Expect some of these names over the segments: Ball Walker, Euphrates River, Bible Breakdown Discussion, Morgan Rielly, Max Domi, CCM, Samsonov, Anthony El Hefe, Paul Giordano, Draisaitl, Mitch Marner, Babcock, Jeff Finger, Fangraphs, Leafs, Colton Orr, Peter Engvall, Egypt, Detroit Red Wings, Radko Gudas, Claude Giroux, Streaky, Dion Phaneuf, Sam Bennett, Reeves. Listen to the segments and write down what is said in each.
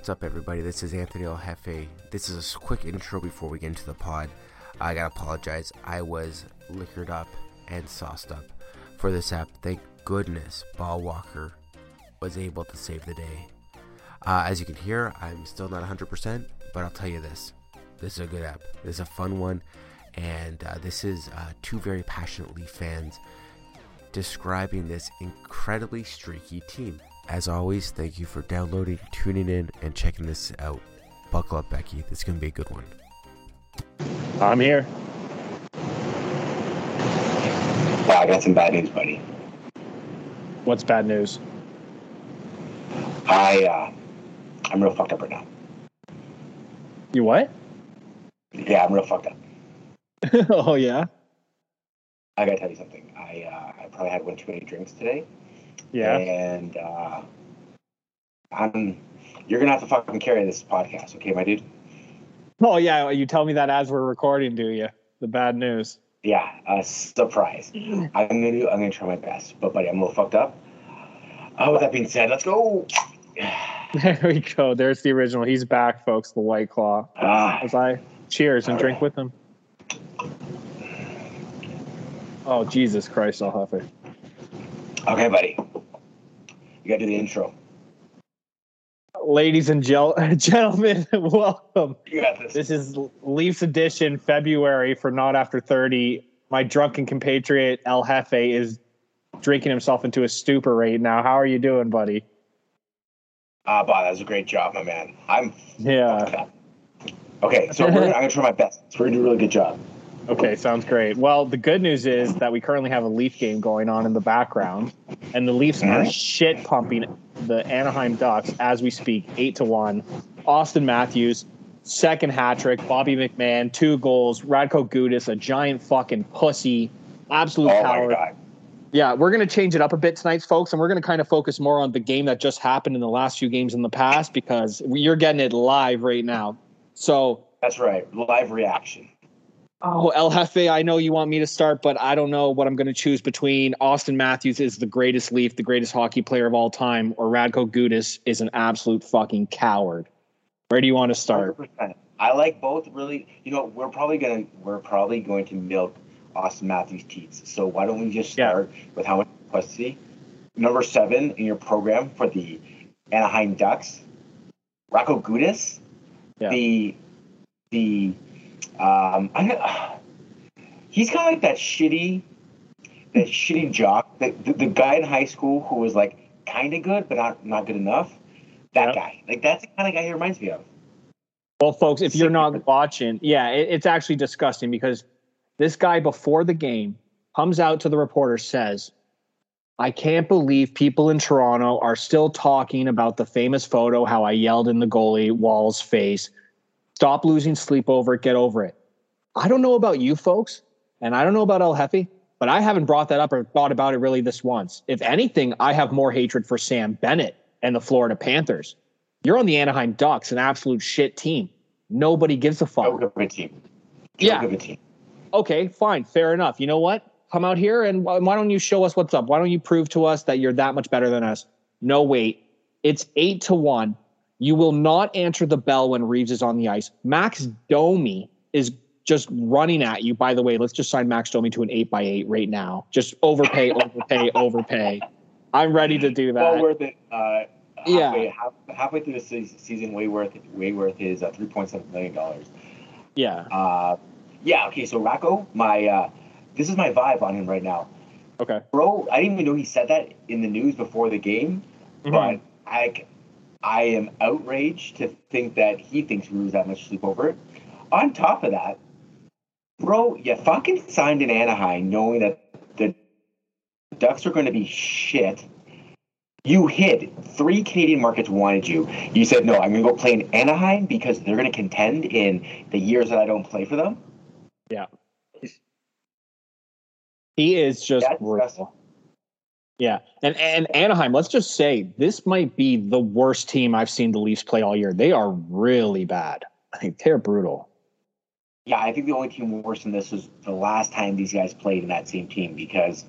What's up, everybody? This is Anthony El Hefe. This is a quick intro before we get into the pod. I gotta apologize. I was liquored up and sauced up for this app. Thank goodness Ball Walker was able to save the day. As you can hear, I'm still not 100%, but I'll tell you this. This is a good app. This is a fun one. And this is two very passionate Leaf fans describing this incredibly streaky team. As always, thank you for downloading, tuning in, and checking this out. Buckle up, Becky. This is going to be a good one. I'm here. Wow, I got some bad news, buddy. What's bad news? I'm real fucked up right now. You what? Yeah, I'm real fucked up. Oh, yeah? I got to tell you something. I probably had one too many drinks today. Yeah, and you're gonna have to fucking carry this podcast, okay, my dude? Oh yeah, you tell me that as we're recording, do you? The bad news. Yeah, a surprise. I'm gonna try my best, but buddy, I'm a little fucked up. With that being said, let's go. There we go. There's the original. He's back, folks. The White Claw. As I cheers and drink with him. Oh Jesus Christ, I'll have it. Okay, buddy. You got to do the intro. Ladies and gentlemen, welcome. You got this. This is Leafs edition February for Not After 30. My drunken compatriot, El Hefe, is drinking himself into a stupor right now. How are you doing, buddy? Bob, that was a great job, my man. Yeah. Okay, so I'm going to try my best. We're going to do a really good job. Okay, sounds great. Well, the good news is that we currently have a Leaf game going on in the background, and the Leafs are shit pumping the Anaheim Ducks as we speak, 8-1. Auston Matthews, second hat trick. Bobby McMahon, 2 goals. Radko Gudas, a giant fucking pussy, absolute power. My God. Yeah, we're gonna change it up a bit tonight, folks, and we're gonna kind of focus more on the game that just happened in the last few games in the past because you're getting it live right now. So that's right, live reaction. Oh, El Hefe, I know you want me to start, but I don't know what I'm going to choose between. Auston Matthews is the greatest Leaf, the greatest hockey player of all time, or Radko Gudas is an absolute fucking coward. Where do you want to start? 100%. I like both really. You know, we're probably going to milk Auston Matthews' teats. So why don't we just start with how much pussy? Number 7 in your program for the Anaheim Ducks, Radko Gudas, he's kind of like that shitty jock, the guy in high school who was like kind of good but not good enough. That guy, like that's the kind of guy he reminds me of. Well, folks, if you're not watching, it's actually disgusting because this guy before the game comes out to the reporter, says, "I can't believe people in Toronto are still talking about the famous photo how I yelled in the goalie Wall's face. Stop losing sleep over it. Get over it." I don't know about you folks, and I don't know about El Hefe, but I haven't brought that up or thought about it really this once. If anything, I have more hatred for Sam Bennett and the Florida Panthers. You're on the Anaheim Ducks, an absolute shit team. Nobody gives a fuck. Don't give a team. Okay, fine. Fair enough. You know what? Come out here and why don't you show us what's up? Why don't you prove to us that you're that much better than us? No, wait. It's 8-1. You will not answer the bell when Reeves is on the ice. Max Domi is just running at you. By the way, let's just sign Max Domi to an 8x8 right now. Just overpay. I'm ready to do that. Well worth it. Halfway through the season, way worth his $3.7 million. Yeah. Okay, so Radko, this is my vibe on him right now. Okay. Bro, I didn't even know he said that in the news before the game, but I am outraged to think that he thinks we lose that much sleep over it. On top of that, bro, you fucking signed in Anaheim knowing that the Ducks are going to be shit. You hid. 3 Canadian markets wanted you. You said, no, I'm going to go play in Anaheim because they're going to contend in the years that I don't play for them. Yeah. He is just brutal. Yeah, and Anaheim, let's just say this might be the worst team I've seen the Leafs play all year. They are really bad. I think they're brutal. Yeah, I think the only team worse than this was the last time these guys played in that same team because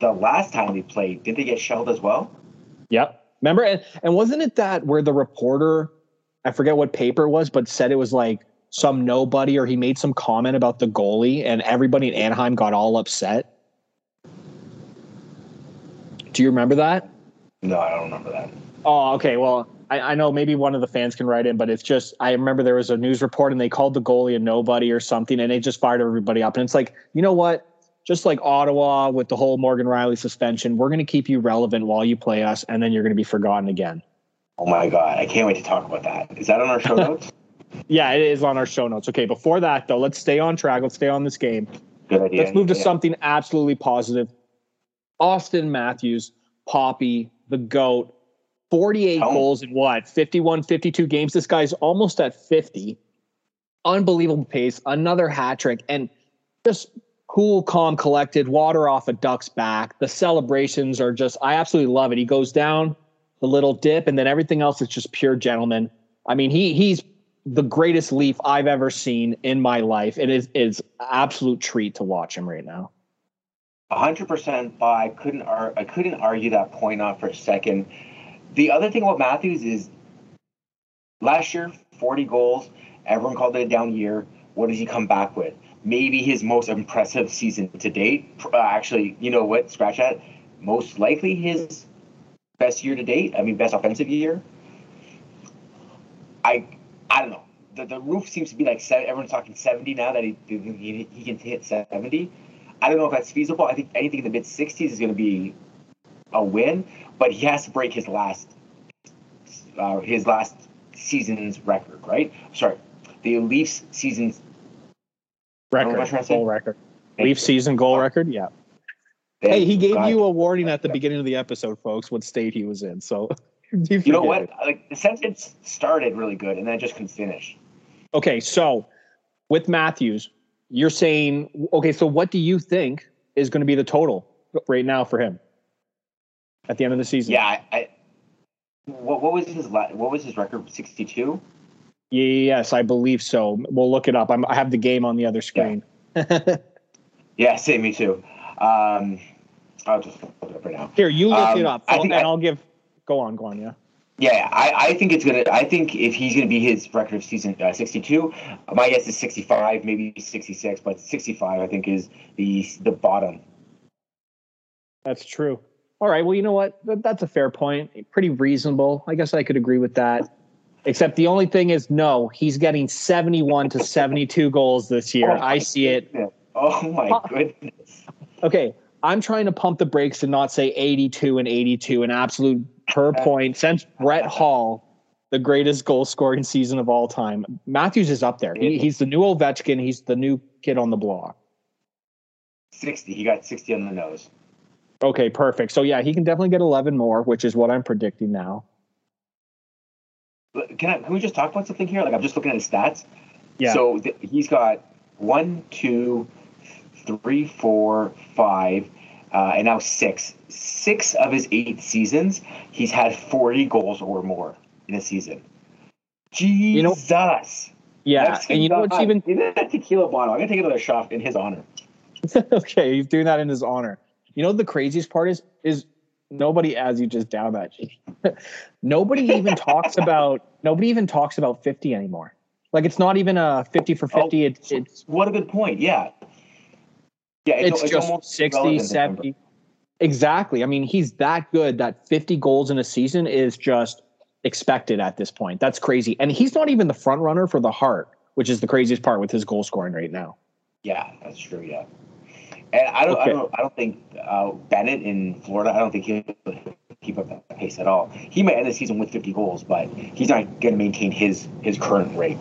the last time they played, did they get shelled as well? Yep. Remember? And wasn't it that where the reporter, I forget what paper it was, but said it was like some nobody, or he made some comment about the goalie and everybody in Anaheim got all upset? Do you remember that? No, I don't remember that. Oh, okay. Well, I know maybe one of the fans can write in, but it's just, I remember there was a news report and they called the goalie a nobody or something and they just fired everybody up. And it's like, you know what? Just like Ottawa with the whole Morgan Rielly suspension, we're going to keep you relevant while you play us, and then you're going to be forgotten again. Oh my God. I can't wait to talk about that. Is that on our show notes? Yeah, it is on our show notes. Okay. Before that though, let's stay on track. Let's stay on this game. Good idea. Let's move to something absolutely positive. Auston Matthews, Poppy, the GOAT, 48 goals in what? 51, 52 games. This guy's almost at 50. Unbelievable pace. Another hat trick. And just cool, calm, collected, water off a duck's back. The celebrations are just, I absolutely love it. He goes down the little dip and then everything else is just pure gentleman. I mean, he's the greatest Leaf I've ever seen in my life. It is an absolute treat to watch him right now. 100%. I couldn't argue that point off for a second. The other thing about Matthews is last year, 40 goals. Everyone called it a down year. What does he come back with? Maybe his most impressive season to date. Actually, you know what? Scratch that. Most likely his best year to date. I mean, best offensive year. I don't know. The roof seems to be like seven, everyone's talking 70 now that he can hit 70. I don't know if that's feasible. I think anything in the mid-60s is going to be a win, but he has to break his last season's record, right? Sorry, the Leafs season's record, goal record. Leafs season goal record, yeah. Hey, he gave you a warning at the beginning of the episode, folks, what state he was in. So you know what? Like, the sentence started really good, and then I just couldn't finish. Okay, so with Matthews, you're saying, okay, so what do you think is going to be the total right now for him at the end of the season? Yeah, what was his record? 62? Yes, I believe so. We'll look it up. I have the game on the other screen. Yeah, yeah, same, me too. I'll just look it up right now. Here, you look it up, Go on, yeah. Yeah, I think if he's gonna be his record of season 62, my guess is 65, maybe 66, but 65 I think is the bottom. That's true. All right, well, you know what? That's a fair point. Pretty reasonable. I guess I could agree with that. Except the only thing is, no, he's getting 71 to 72 goals this year. Oh, I see it. Oh my goodness. Okay, I'm trying to pump the brakes and not say 82 and 82 and absolute per point since Brett Hall, the greatest goal scoring season of all time. Matthews is up there. He's the new Ovechkin. He's the new kid on the block. 60. He got 60 on the nose. Okay, perfect. So yeah, he can definitely get 11 more, which is what I'm predicting now. Can we just talk about something here? Like, I'm just looking at his stats. Yeah. So he's got 1, 2, 3, 4, 5. And now 6. 6 of his 8 seasons, he's had 40 goals or more in a season. Jesus. You know, yeah. And you know what's even... Isn't that a tequila bottle? I'm going to take another shot in his honor. Okay, he's doing that in his honor. You know, the craziest part is nobody, as you just down that, nobody even talks about 50 anymore. Like, it's not even a 50 for 50. It's what a good point. Yeah. Yeah, it's just almost 60, 70. Exactly. I mean, he's that good that 50 goals in a season is just expected at this point. That's crazy. And he's not even the front runner for the Hart, which is the craziest part with his goal scoring right now. Yeah, that's true. Yeah. And I don't think Bennett in Florida, I don't think he'll keep up that pace at all. He might end the season with 50 goals, but he's not going to maintain his current rate.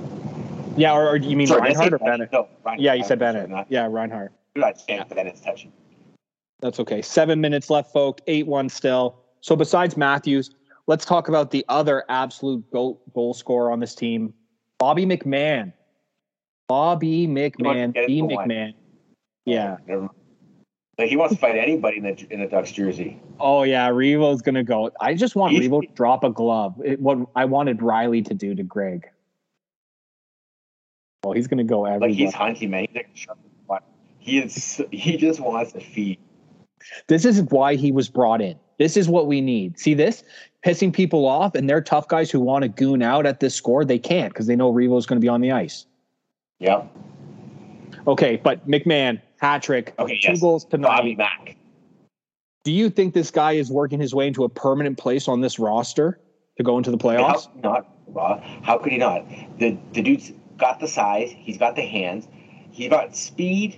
Yeah, or you mean Reinhardt or Bennett? No, Reinhardt. Yeah, you said Bennett. Yeah, Reinhardt. You're not saying Bennett's touching. That's okay. 7 minutes left, folks. 8-1 still. So besides Matthews, let's talk about the other absolute goal scorer on this team, Bobby McMahon. Yeah. Like, he wants to fight anybody in the Ducks jersey. Oh yeah, Revo's gonna go. I just want Revo to drop a glove. What I wanted Rielly to do to Greig. Oh, he's gonna go everywhere. Like, he's hunting, man. He's like, shut the fuck. He just wants to feed. This is why he was brought in. This is what we need. See this? Pissing people off, and they're tough guys who want to goon out at this score. They can't because they know Revo's going to be on the ice. Yeah. Okay, but McMahon, hat trick, okay, 2 goals to 9. Bobby back. Do you think this guy is working his way into a permanent place on this roster to go into the playoffs? How could he not? The dude's got the size. He's got the hands. He's got speed.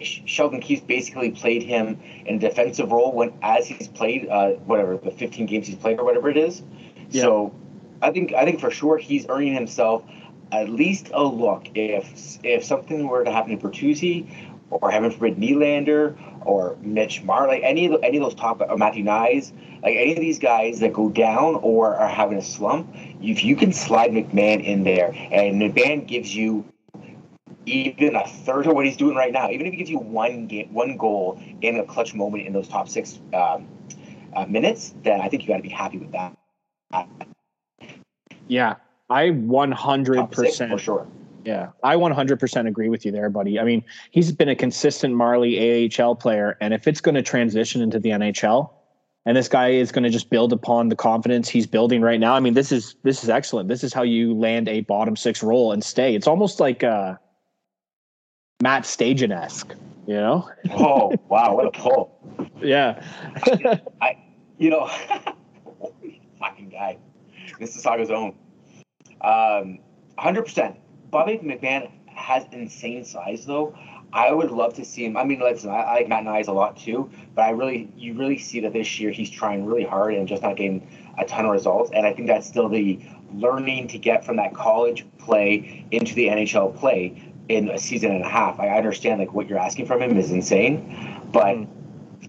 Sheldon Keefe basically played him in a defensive role as he's played whatever the 15 games he's played or whatever it is. Yeah. So I think for sure he's earning himself at least a look. If something were to happen to Bertuzzi, or heaven forbid Nylander or Mitch Marner, like any of those top, or Matthew Knies, like any of these guys that go down or are having a slump, if you can slide McMahon in there and McMahon gives you even a third of what he's doing right now, even if he gives you one goal in a clutch moment in those top 6 minutes, then I think you got to be happy with that. Yeah, I 100% for sure. Yeah, I 100% agree with you there, buddy. I mean, he's been a consistent Marley AHL player, and if it's going to transition into the NHL, and this guy is going to just build upon the confidence he's building right now, I mean, this is excellent. This is how you land a bottom 6 role and stay. It's almost like Matt Stajan-esque, you know? Oh, wow, what a pull. Yeah. I fucking guy. Mississauga's own. 100%. Bobby McMahon has insane size, though. I would love to see him. I mean, listen, I like Matt Knies a lot, too, but you really see that this year he's trying really hard and just not getting a ton of results, and I think that's still the learning to get from that college play into the NHL play in a season and a half. I understand like what you're asking from him is insane, but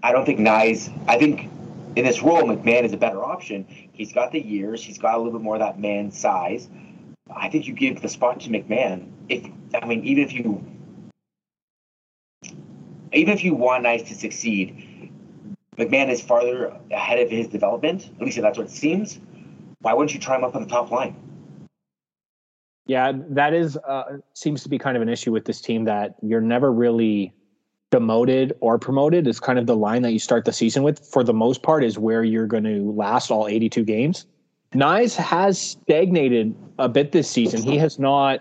I don't think Knies. I think in this role, McMahon is a better option. He's got the years. He's got a little bit more of that man size. I think you give the spot to McMahon. Even if you want Knies to succeed, McMahon is farther ahead of his development. At least that's what it seems. Why wouldn't you try him up on the top line? Yeah, that is seems to be kind of an issue with this team, that you're never really demoted or promoted. It's kind of the line that you start the season with, for the most part, is where you're going to last all 82 games. Knies has stagnated a bit this season. He has not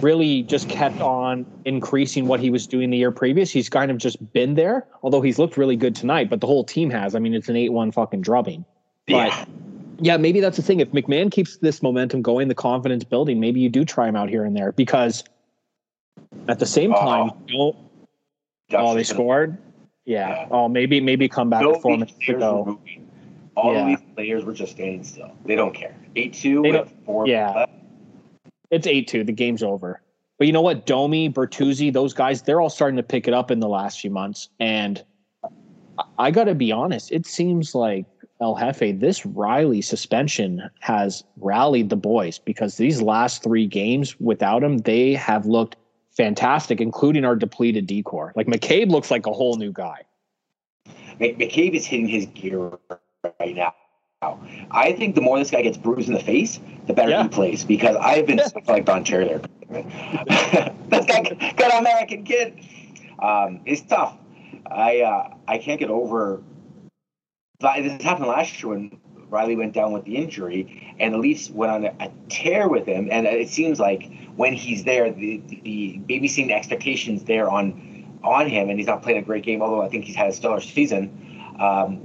really just kept on increasing what he was doing the year previous. He's kind of just been there, although he's looked really good tonight, but the whole team has. I mean, it's an 8-1 fucking drubbing. But yeah, maybe that's the thing. If McMahon keeps this momentum going, the confidence building, maybe you do try him out here and there, because at the same time, they scored. Yeah. Oh, maybe come back for him. All of these players were just standing still. They don't care. 8-2. Yeah. It's 8-2. The game's over. But you know what? Domi, Bertuzzi, those guys, they're all starting to pick it up in the last few months. And I got to be honest, it seems like El Hefe, this Rielly suspension has rallied the boys, because these last 3 games without him, they have looked fantastic, including our depleted decor. Like McCabe looks like a whole new guy. McCabe is hitting his gear right now. I think the more this guy gets bruised in the face, the better he plays, because I've been like on chair there. That guy got an American kid. It's tough. I can't get over. This happened last year when Rielly went down with the injury, and the Leafs went on a tear with him. And it seems like when he's there, the babysitting expectations there on him, and he's not playing a great game. Although I think he's had a stellar season.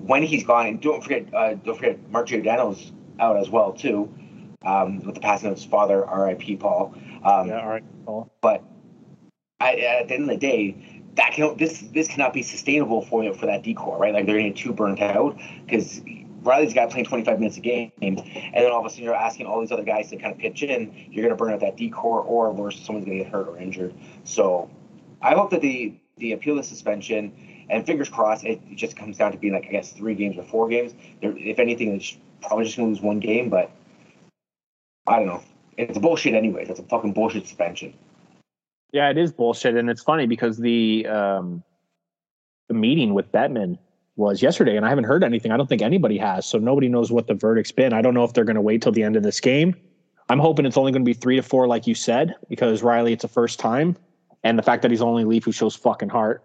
When he's gone, and don't forget, Mark Giordano's out as well too, with the passing of his father, R.I.P. Paul. R.I.P. Paul. But at the end of the day, This cannot be sustainable for that decor, right? Like they're getting too burnt out, because Rielly's got playing 25 minutes a game, and then all of a sudden you're asking all these other guys to kind of pitch in. You're going to burn out that decor, or worse, someone's going to get hurt or injured. So I hope that the appeal of suspension, and fingers crossed, it just comes down to being like, I guess, 3 games or 4 games. If anything, it's probably just going to lose 1 game, but I don't know. It's bullshit anyways. It's a fucking bullshit suspension. Yeah, it is bullshit, and it's funny because the meeting with Bettman was yesterday, and I haven't heard anything. I don't think anybody has, so nobody knows what the verdict's been. I don't know if they're going to wait till the end of this game. I'm hoping it's only going to be 3 to 4, like you said, because Rielly, it's a first time, and the fact that he's the only Leaf who shows fucking heart.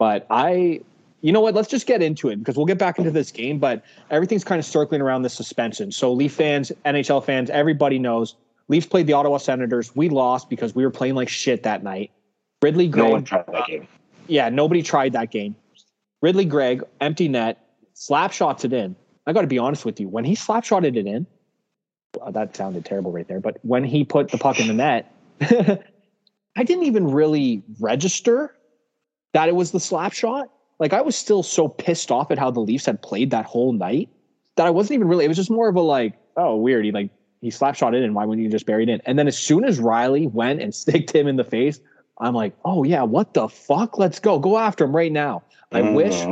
But I, you know what? Let's just get into it because we'll get back into this game, but everything's kind of circling around this suspension. So Leaf fans, NHL fans, everybody knows Leafs played the Ottawa Senators. We lost because we were playing like shit that night. Ridly Greig. No one tried that game. Yeah, nobody tried that game. Ridly Greig, empty net, slap shots it in. I got to be honest with you. When he slap shotted it in, that sounded terrible right there, but when he put the puck in the net, I didn't even really register that it was the slap shot. Like, I was still so pissed off at how the Leafs had played that whole night that I wasn't even really, it was just more of a like, oh, weird. He slap shot it in. Why wouldn't you just bury it in? And then as soon as Rielly went and sticked him in the face, I'm like, oh yeah, what the fuck? Let's go. Go after him right now. I wish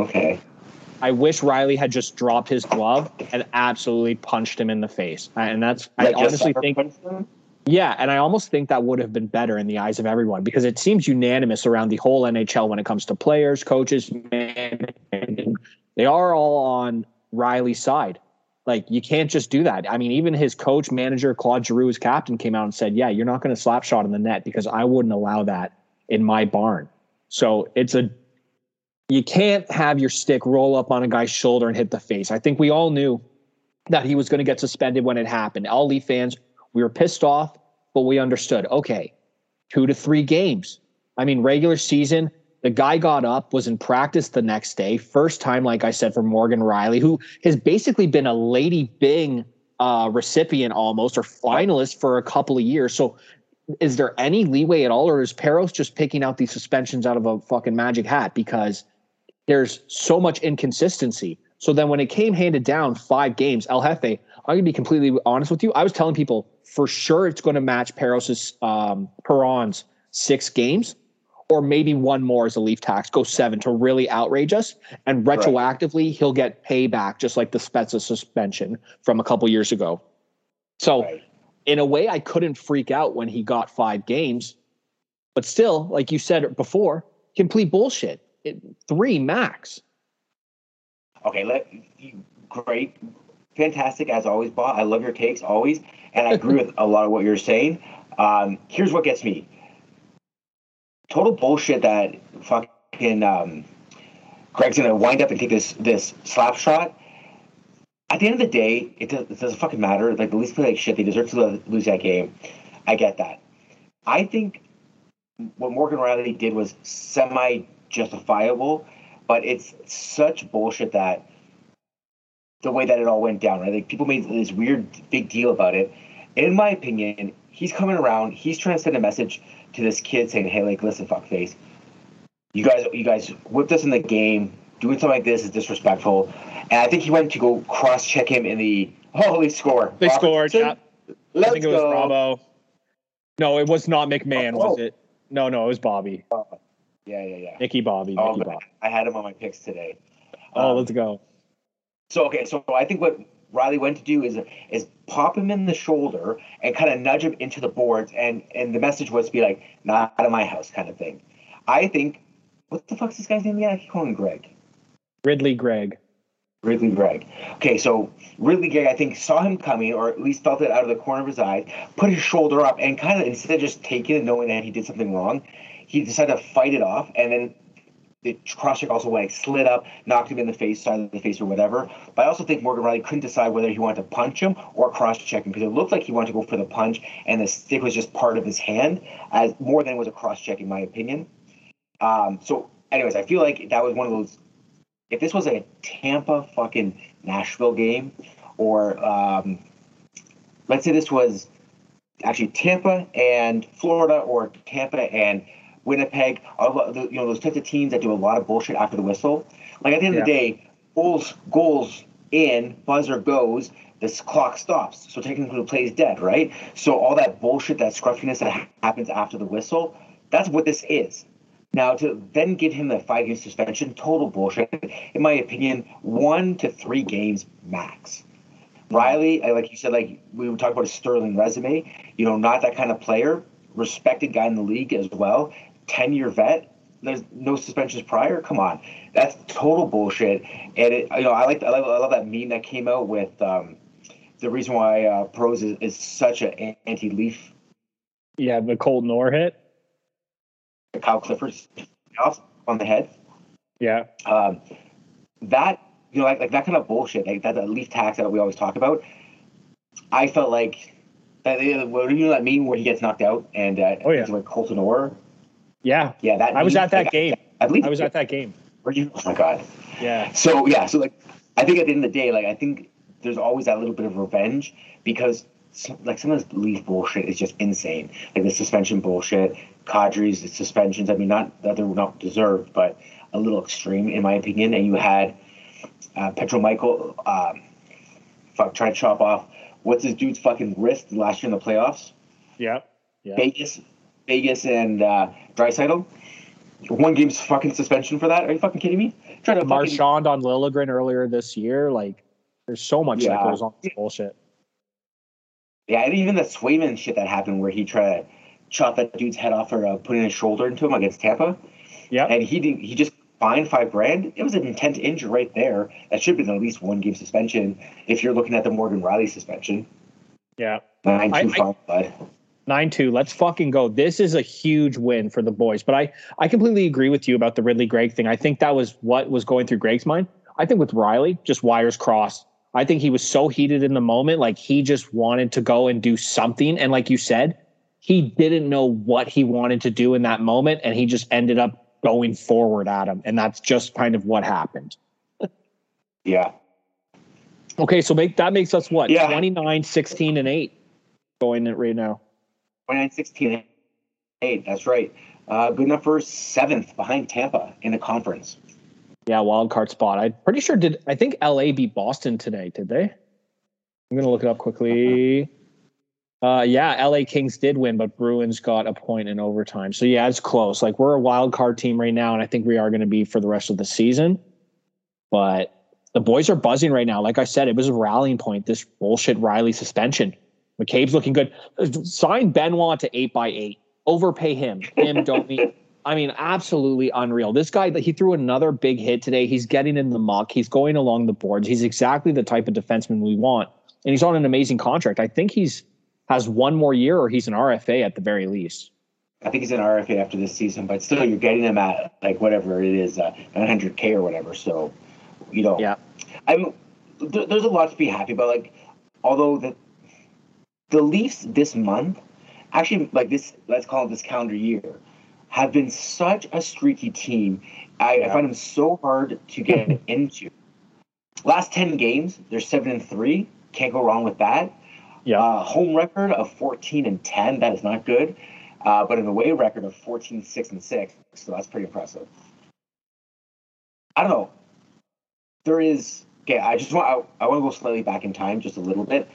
Rielly had just dropped his glove and absolutely punched him in the face. And that's, I honestly think, yeah. And I almost think that would have been better in the eyes of everyone because it seems unanimous around the whole NHL when it comes to players, coaches, man, they are all on Rielly's side. Like, you can't just do that. I mean, even his coach, manager, Claude Giroux, his captain, came out and said, yeah, you're not going to slap shot in the net because I wouldn't allow that in my barn. So you can't have your stick roll up on a guy's shoulder and hit the face. I think we all knew that he was going to get suspended when it happened. All Leaf fans, we were pissed off, but we understood, okay, 2 to 3 games. I mean, regular season, the guy got up, was in practice the next day. First time, like I said, for Morgan Rielly, who has basically been a Lady Byng recipient almost, or finalist for a couple of years. So is there any leeway at all? Or is Peros just picking out these suspensions out of a fucking magic hat? Because there's so much inconsistency. So then when it came handed down 5 games, El Hefe, I'm going to be completely honest with you. I was telling people for sure it's going to match Perron's 6 games. Or maybe one more as a Leaf tax, go 7 to really outrage us. And retroactively, he'll get payback just like the Spezza suspension from a couple years ago. So in a way, I couldn't freak out when he got 5 games. But still, like you said before, complete bullshit. 3 max. Okay, great. Fantastic, as always, Bob. I love your takes, always. And I agree with a lot of what you're saying. Here's what gets me. Total bullshit that fucking Greg's gonna wind up and take this slap shot. At the end of the day, it doesn't fucking matter. Like, the Leafs play like shit. They deserve to lose that game. I get that. I think what Morgan Rielly did was semi-justifiable, but it's such bullshit that the way that it all went down, right? Like, people made this weird big deal about it. In my opinion, he's coming around. He's trying to send a message to this kid saying, hey, like, listen, fuckface, you guys whipped us in the game. Doing something like this is disrespectful. And I think he went to go cross-check him in the holy score. They scored. Yeah. I think it was Bravo. No, it was not McMahon, was it? No, it was Bobby. Yeah. Nicky Bobby. I had him on my picks today. Let's go. So I think what Rielly went to do is pop him in the shoulder and kind of nudge him into the boards, and the message was to be like, not out of my house kind of thing. I think, what the fuck's this guy's name again? I keep calling him Greg. Ridly Greig. Ridly Greig. Okay, so Ridly Greig, I think, saw him coming, or at least felt it out of the corner of his eye, put his shoulder up, and kind of, instead of just taking it knowing that he did something wrong, he decided to fight it off, and then the crosscheck also went, slid up, knocked him in the face, side of the face or whatever. But I also think Morgan Rielly couldn't decide whether he wanted to punch him or cross-check him, because it looked like he wanted to go for the punch, and the stick was just part of his hand, as more than it was a cross-check, in my opinion. So anyways, I feel like that was one of those, if this was a Tampa fucking Nashville game, or let's say this was actually Tampa and Florida, or Tampa and Winnipeg, those types of teams that do a lot of bullshit after the whistle. Like, at the end of the day, goals in, buzzer goes, this clock stops. So technically the play is dead, right? So all that bullshit, that scruffiness that happens after the whistle, that's what this is. Now, to then give him a 5-game suspension, total bullshit. In my opinion, 1 to 3 games max. Rielly, like you said, like we were talking about a sterling resume, not that kind of player, respected guy in the league as well. 10-year vet. There's no suspensions prior. Come on, that's total bullshit. And I love that meme that came out with the reason why Pros is such an anti-Leaf. Yeah, the Colton Orr hit. Kyle Clifford's off on the head. Yeah. That, you know, like that kind of bullshit, like that Leaf tax that we always talk about. I felt like that. What do you know that meme where he gets knocked out and it's like Colton Orr? Yeah. Yeah. That I was at that game. I believe I was at that game. Were you? Oh my God. Yeah. So yeah. So like, I think at the end of the day, like I think there's always that little bit of revenge because like some of this Leaf bullshit is just insane. Like the suspension bullshit, Kadri's suspensions. I mean, not that they're not deserved, but a little extreme in my opinion. And you had Petro Michael try to chop off what's his dude's fucking wrist last year in the playoffs. Yeah. Vegas, and Draisaitl. One game's fucking suspension for that. Are you fucking kidding me? Trying to Marchand on Liljegren earlier this year. Like, there's so much that goes on with bullshit. Yeah, and even the Swayman shit that happened where he tried to chop that dude's head off or putting his shoulder into him against Tampa. Yeah, and he just fined $5,000. It was an intent to injure right there. That should have been at least one game suspension if you're looking at the Morgan Rielly suspension. Yeah, 9-2 fine, bud. 9-2, let's fucking go. This is a huge win for the boys. But I completely agree with you about the Ridly Greig thing. I think that was what was going through Greig's mind. I think with Rielly, just wires crossed. I think he was so heated in the moment. Like, he just wanted to go and do something. And like you said, he didn't know what he wanted to do in that moment. And he just ended up going forward at him. And that's just kind of what happened. Yeah. Okay, so that makes us what? Yeah. 29, 16, and 8 going in right now. 29-16-8, that's right. Good enough for 7th behind Tampa in the conference. Yeah, wild card spot. I'm pretty sure I think LA beat Boston today, did they? I'm going to look it up quickly. Yeah, LA Kings did win, but Bruins got a point in overtime. So yeah, it's close. Like, we're a wild card team right now, and I think we are going to be for the rest of the season. But the boys are buzzing right now. Like I said, it was a rallying point, this bullshit Rielly suspension. McCabe's looking good. Sign Benoit to 8x8. Overpay him. Domi. I mean, absolutely unreal. This guy, he threw another big hit today. He's getting in the muck. He's going along the boards. He's exactly the type of defenseman we want. And he's on an amazing contract. I think has one more year, or he's an RFA at the very least. I think he's an RFA after this season, but still you're getting him at like whatever it is, $900K or whatever. So, you know, yeah. I mean, there's a lot to be happy about. Like, although the Leafs this month, actually, like this, let's call it this calendar year, have been such a streaky team. I find them so hard to get into. Last 10 games, they're 7-3. Can't go wrong with that. Yeah. Home record of 14-10. That is not good. But an away record of 14-6-6. So that's pretty impressive. I don't know. There is. Okay, I want to go slightly back in time just a little bit.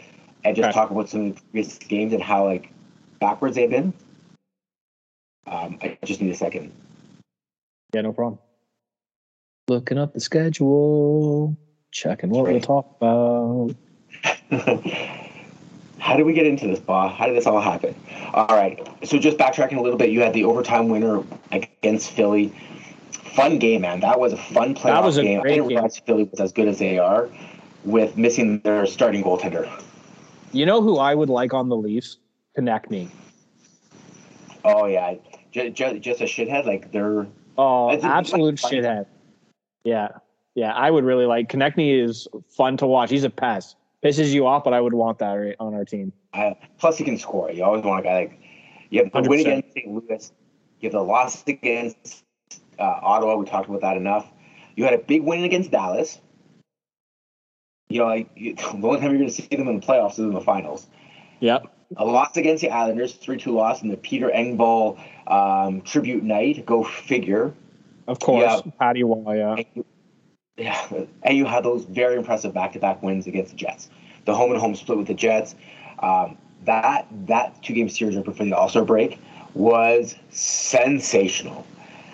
And just talk about some of the previous games and how like backwards they've been. I just need a second. Yeah, no problem. Looking up the schedule, checking what we'll talk about. How did we get into this, Bob? How did this all happen? All right. So just backtracking a little bit, you had the overtime winner against Philly. Fun game, man. That was a fun playoff game. That was a great game. I didn't realize Philly was as good as they are with missing their starting goaltender. You know who I would like on the Leafs? Konecny. Oh, yeah. Just a shithead? Like, they're... Oh, absolute shithead. Yeah. Yeah, I would really like... Konecny is fun to watch. He's a pest. Pisses you off, but I would want that right on our team. Plus, he can score. You always want a guy like... You have the win against St. Louis. You have the loss against Ottawa. We talked about that enough. You had a big win against Dallas. You know, like, the only time you're going to see them in the playoffs is in the finals. Yep. A loss against the Islanders, 3-2 loss in the Peter Engvall tribute night. Go figure. Of course. Yeah. Patty Wall, yeah. And you had those very impressive back-to-back wins against the Jets. The home-and-home split with the Jets. That two-game series for the All-Star break was sensational.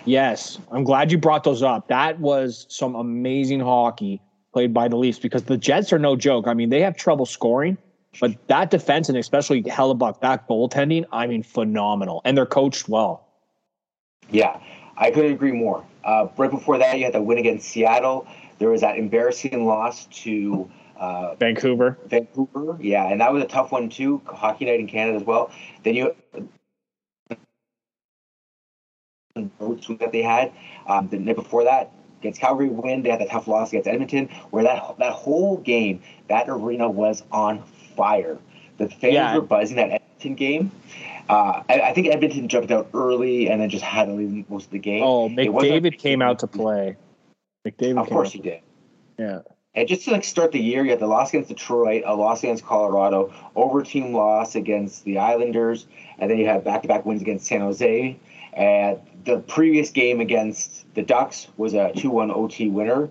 Yes. I'm glad you brought those up. That was some amazing hockey played by the Leafs, because the Jets are no joke. I mean, they have trouble scoring, but that defense and especially Hellebuck, that goaltending, I mean, phenomenal. And they're coached well. Yeah, I couldn't agree more. Right before that, you had the win against Seattle. There was that embarrassing loss to Vancouver. Vancouver, yeah, and that was a tough one too. Hockey night in Canada as well. Then you votes that they had the night before that. against Calgary, when they had that tough loss against Edmonton, where that whole game, that arena was on fire. The fans were buzzing that Edmonton game. I think Edmonton jumped out early and then just had to leave most of the game. Oh, McDavid came out to play. Of course he did. Yeah. And just to start the year, you had the loss against Detroit, a loss against Colorado, overtime loss against the Islanders, and then you had back-to-back wins against San Jose. And the previous game against the Ducks was a 2-1 OT winner.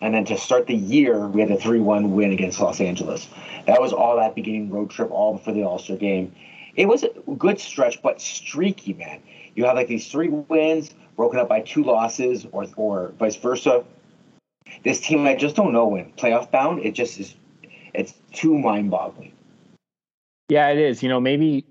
And then to start the year, we had a 3-1 win against Los Angeles. That was all that beginning road trip, all before the All-Star game. It was a good stretch, but streaky, man. You have these three wins broken up by two losses or vice versa. This team, I just don't know when. Playoff bound, it just is. It's too mind-boggling. Yeah, it is. You know, maybe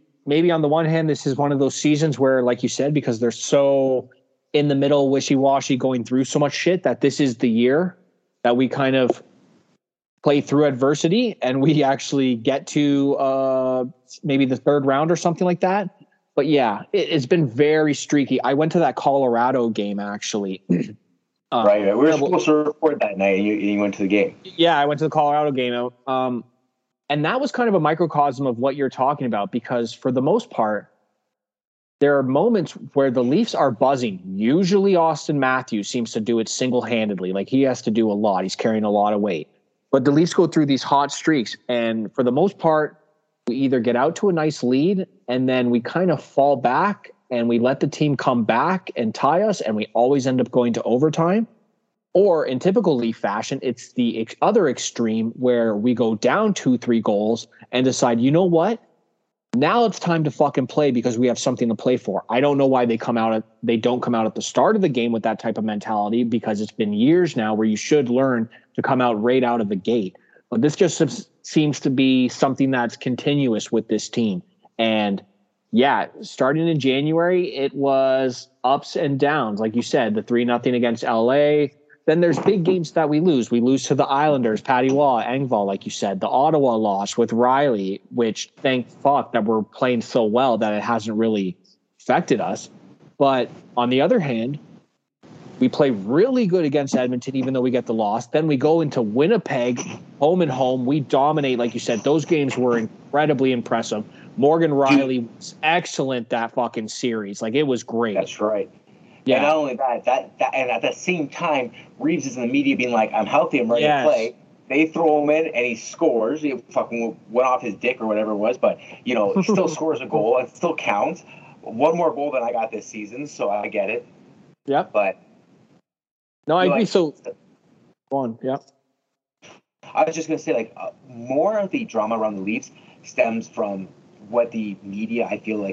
on the one hand, this is one of those seasons where, like you said, because they're so in the middle, wishy-washy, going through so much shit, that this is the year that we kind of play through adversity and we actually get to maybe the third round or something like that. But yeah, it's been very streaky. I went to that Colorado game actually. Right, we were supposed to record that night, and you went to the game. Yeah, I went to the Colorado game, and that was kind of a microcosm of what you're talking about, because for the most part, there are moments where the Leafs are buzzing. Usually Auston Matthews seems to do it single-handedly. Like, he has to do a lot. He's carrying a lot of weight. But the Leafs go through these hot streaks, and for the most part, we either get out to a nice lead, and then we kind of fall back, and we let the team come back and tie us, and we always end up going to overtime. Or in typical Leaf fashion, it's the other extreme where we go down 2-3 goals and decide, you know what? Now it's time to fucking play because we have something to play for. I don't know why they don't come out at the start of the game with that type of mentality, because it's been years now where you should learn to come out right out of the gate. But this just seems to be something that's continuous with this team. And yeah, starting in January, it was ups and downs. Like you said, the 3-0 against LA. Then there's big games that we lose. We lose to the Islanders, Patty Waugh, Engvall, like you said. The Ottawa loss with Rielly, which thank fuck that we're playing so well that it hasn't really affected us. But on the other hand, we play really good against Edmonton, even though we get the loss. Then we go into Winnipeg, home and home. We dominate, like you said. Those games were incredibly impressive. Morgan Rielly was excellent that fucking series. Like, it was great. That's right. Yeah. And not only that, and at the same time, Reeves is in the media being like, I'm healthy, I'm ready to play. They throw him in, and he scores. He fucking went off his dick or whatever it was, but, you know, he still scores a goal. It still counts. One more goal than I got this season, so I get it. Yeah. But. No, I agree. So, go on. Yeah. I was just going to say, more of the drama around the Leafs stems from what the media, I feel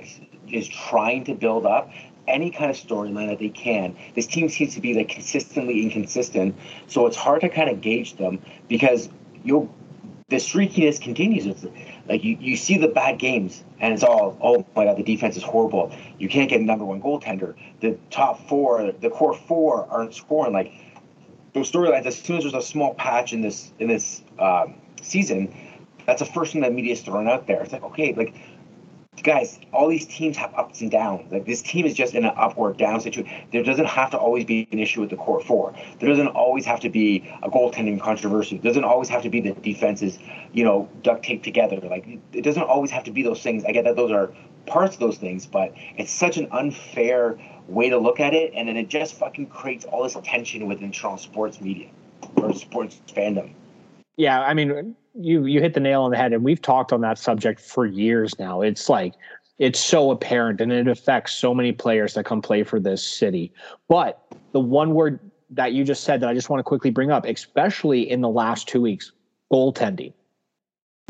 is trying to build up any kind of storyline that they can. This team seems to be, consistently inconsistent, so it's hard to kind of gauge them because the streakiness continues. You see the bad games, and it's all, oh, my God, the defense is horrible. You can't get a number one goaltender. The top four, the core four aren't scoring. Those storylines, as soon as there's a small patch in this season, that's the first thing that media's throwing out there. It's guys, all these teams have ups and downs. This team is just in an up or down situation. There doesn't have to always be an issue with the core four. There doesn't always have to be a goaltending controversy. It doesn't always have to be the defenses, duct taped together. It doesn't always have to be those things. I get that those are parts of those things, but it's such an unfair way to look at it, and then it just fucking creates all this tension within Toronto sports media or sports fandom. Yeah, I mean, you hit the nail on the head, and we've talked on that subject for years now. It's it's so apparent, and it affects so many players that come play for this city. But the one word that you just said that I just want to quickly bring up, especially in the last 2 weeks, goaltending.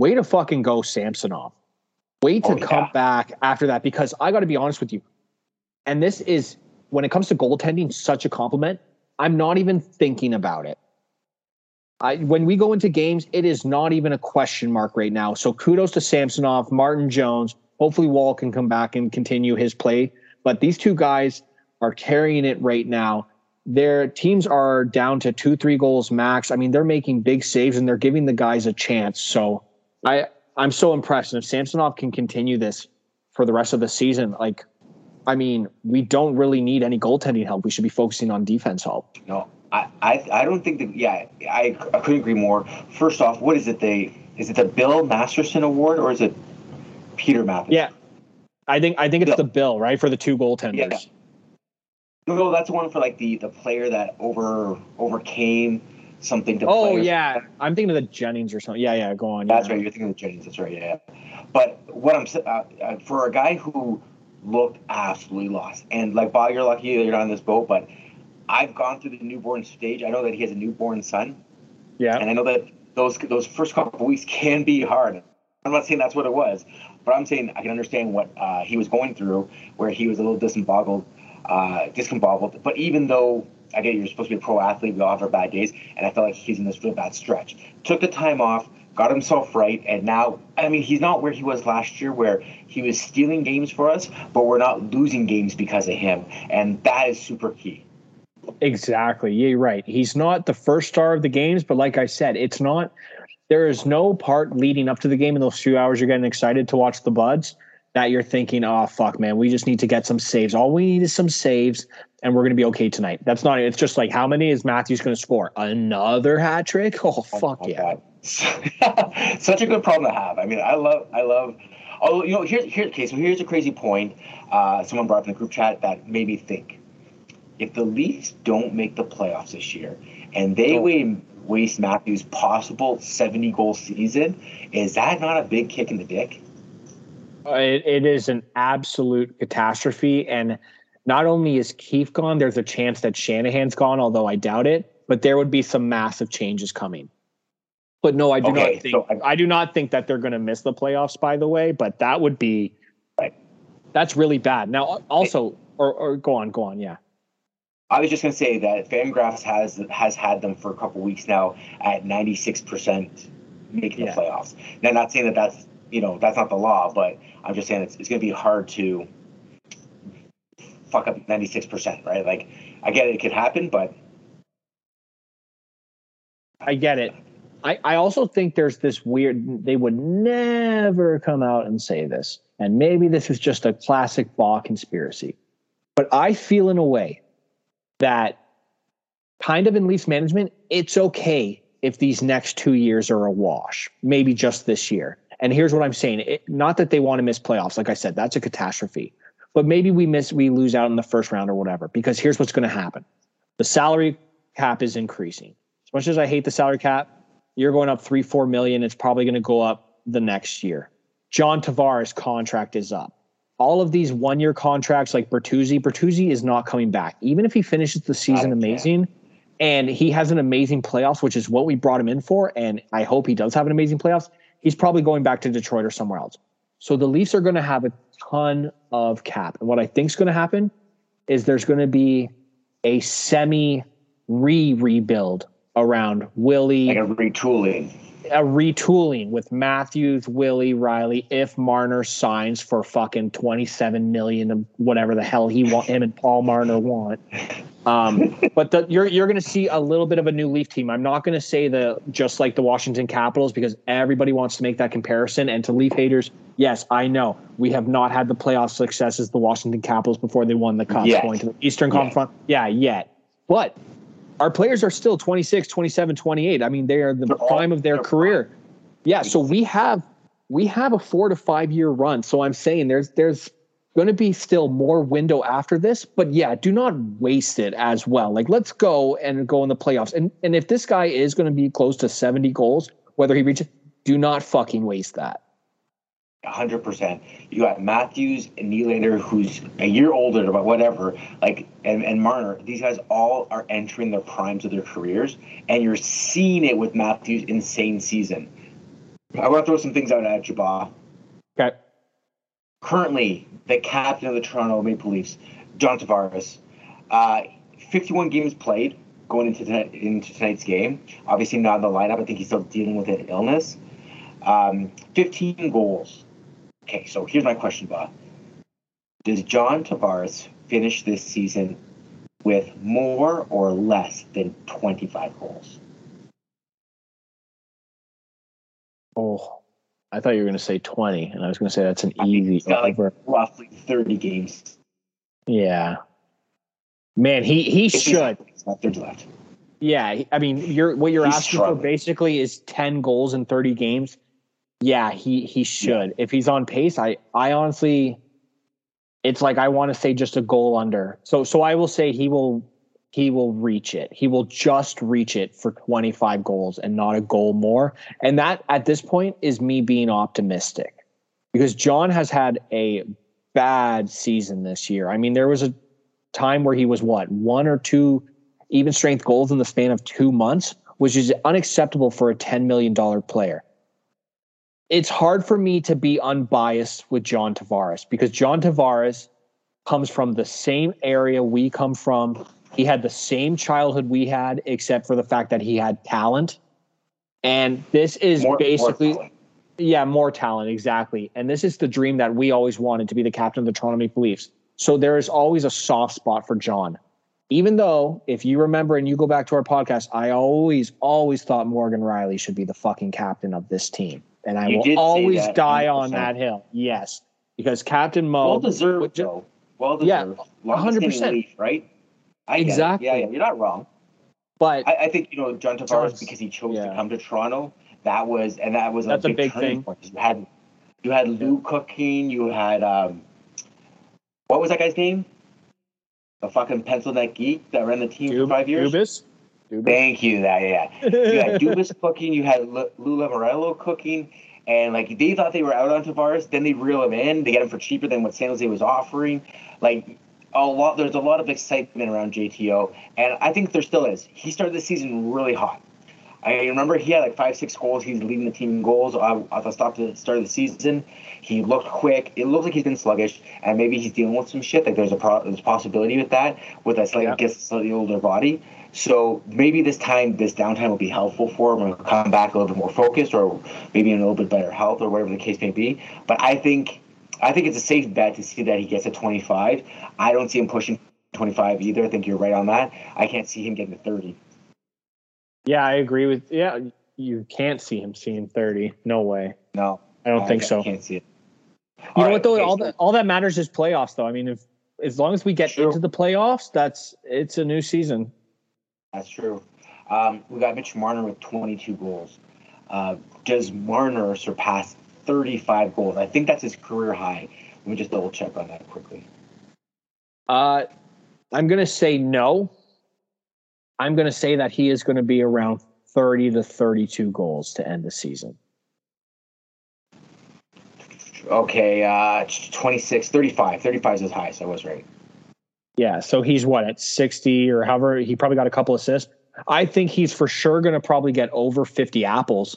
Way to fucking go, Samsonov. Way to come back after that, because I got to be honest with you, and this is, when it comes to goaltending, such a compliment. I'm not even thinking about it. When we go into games, it is not even a question mark right now. So kudos to Samsonov, Martin Jones. Hopefully Wall can come back and continue his play. But these two guys are carrying it right now. Their teams are down to 2-3 goals max. I mean, they're making big saves, and they're giving the guys a chance. So I'm so impressed. And if Samsonov can continue this for the rest of the season, we don't really need any goaltending help. We should be focusing on defense help. No, I don't think that. Yeah, I couldn't agree more. First off, what is it? Is it the Bill Masterson Award or is it Peter Matheson? Yeah, I think it's the Bill, right, for the two goaltenders. Yeah. No, that's one for like the player that overcame something. To oh players. Yeah, I'm thinking of the Jennings or something. Yeah, go on. That's right. You're thinking of the Jennings. That's right. Yeah. But what I'm for a guy who looked absolutely lost, and like Bob, you're lucky you're not on this boat, but. I've gone through the newborn stage. I know that he has a newborn son. Yeah. And I know that those first couple of weeks can be hard. I'm not saying that's what it was, but I'm saying I can understand what he was going through, where he was a little discombobbled. But even though, again, you're supposed to be a pro athlete, we all have our bad days, and I felt like he's in this real bad stretch. Took the time off, got himself right, and now, I mean, he's not where he was last year, where he was stealing games for us, but we're not losing games because of him. And that is super key. Exactly. Yeah, you're right. He's not the first star of the games, but like I said, it's not. There is no part leading up to the game in those few hours you're getting excited to watch the Buds that you're thinking, oh, fuck, man, we just need to get some saves. All we need is some saves, and we're going to be okay tonight. That's not it. It's just like, how many is Matthews going to score? Another hat trick? Oh, fuck yeah. Such a good problem to have. I mean, I love. Oh, you know, here's a crazy point. Someone brought up in the group chat that made me think. If the Leafs don't make the playoffs this year and they waste Matthews' possible 70-goal season, is that not a big kick in the dick? It is an absolute catastrophe. And not only is Keefe gone, there's a chance that Shanahan's gone, although I doubt it, but there would be some massive changes coming. But no, I do not think that they're going to miss the playoffs, by the way, but that would be right. That's really bad. Now, also, or go on, yeah. I was just going to say that Fangraphs has had them for a couple weeks now at 96% making the playoffs. Now, I'm not saying that that's not the law, but I'm just saying it's going to be hard to fuck up 96%, right? Like, I get it could happen, but I get it. I also think there's this weird. They would never come out and say this, and maybe this is just a classic Baugh conspiracy, but I feel in a way. That kind of in Leafs management, it's okay if these next 2 years are a wash, maybe just this year. And here's what I'm saying. Not that they want to miss playoffs. Like I said, that's a catastrophe. But maybe we lose out in the first round or whatever, because here's what's going to happen. The salary cap is increasing. As much as I hate the salary cap, you're going up $3-4 million. It's probably going to go up the next year. John Tavares' contract is up. All of these one-year contracts like Bertuzzi is not coming back. Even if he finishes the season amazing and he has an amazing playoffs, which is what we brought him in for, and I hope he does have an amazing playoffs, he's probably going back to Detroit or somewhere else. So the Leafs are going to have a ton of cap. And what I think is going to happen is there's going to be a semi-rebuild around Willie. Like a retooling. A retooling with Matthews, Willie, Rielly, if Marner signs for fucking $27 million of whatever the hell him and Paul Marner want. But you're going to see a little bit of a new Leaf team. I'm not going to say just like the Washington Capitals, because everybody wants to make that comparison. And to Leaf haters, yes, I know we have not had the playoff success as the Washington Capitals before they won the cup, going to the Eastern Conference. Yeah, yet, but. Our players are still 26, 27, 28. I mean, they are the prime of their career. Yeah, so we have a 4 to 5 year run. So I'm saying there's going to be still more window after this. But, yeah, do not waste it as well. Like, let's go in the playoffs. And if this guy is going to be close to 70 goals, whether he reaches, do not fucking waste that. 100%. You got Matthews and Nylander, who's a year older, but whatever, like, and Marner. These guys all are entering their primes of their careers, and you're seeing it with Matthews' insane season. I want to throw some things out at you, Bob. Okay. Currently, the captain of the Toronto Maple Leafs, John Tavares, 51 games played going into tonight's game. Obviously not in the lineup. I think he's still dealing with an illness. 15 goals. Okay, so here's my question, Bob. Does John Tavares finish this season with more or less than 25 goals? Oh, I thought you were going to say 20, and I was going to say that's an easy over. Like roughly 30 games. Yeah. Man, he should. Left. Yeah, I mean, what you're asking for basically is 10 goals in 30 games. Yeah, he should. Yeah. If he's on pace, I honestly, it's like I want to say just a goal under. So I will say he will reach it. He will just reach it for 25 goals and not a goal more. And that at this point is me being optimistic, because John has had a bad season this year. I mean, there was a time where he was one or two even strength goals in the span of 2 months, which is unacceptable for a $10 million player. It's hard for me to be unbiased with John Tavares, because John Tavares comes from the same area we come from. He had the same childhood we had, except for the fact that he had talent. And this is more talent. Exactly. And this is the dream that we always wanted, to be the captain of the Toronto Maple Leafs. So there is always a soft spot for John, even though, if you remember and you go back to our podcast, I always thought Morgan Rielly should be the fucking captain of this team. And I will always die on that hill. Yes. Because Captain Mo. Well deserved. Yeah, 100%. Right? Exactly. Yeah, you're not wrong. But I think, you know, John Tavares, because he chose to come to Toronto, that's a big turning point. You had Lou Cooking. You had, what was that guy's name? The fucking pencil neck geek that ran the team for 5 years. Dubas? Thank you. You had Dubas cooking. You had Lou Lamoriello cooking. And, like, they thought they were out on Tavares. Then they reel him in. They get him for cheaper than what San Jose was offering. Like, there's a lot of excitement around JTO. And I think there still is. He started the season really hot. I remember he had, like, 5-6 goals. He's leading the team in goals at the start of the season. He looked quick. It looks like he's been sluggish, and maybe he's dealing with some shit. Like, there's a possibility with that, with a slightly older body. So maybe this downtime will be helpful for him, and come back a little bit more focused, or maybe in a little bit better health, or whatever the case may be. But I think it's a safe bet to see that he gets a 25. I don't see him pushing 25 either. I think you're right on that. I can't see him getting to 30. Yeah, I agree with. Yeah, you can't see him seeing 30. No way. No, I don't think so. I can't see it. You know what though? All that matters is playoffs, though. I mean, if as long as we get into the playoffs, it's a new season. That's true. We got Mitch Marner with 22 goals. Does Marner surpass 35 goals? I think that's his career high. Let me just double check on that quickly. I'm going to say no. I'm going to say that he is going to be around 30 to 32 goals to end the season. Okay, 26, 35. 35 is his high, so I was right. Yeah, so he's at 60 or however. He probably got a couple assists. I think he's for sure going to probably get over 50 apples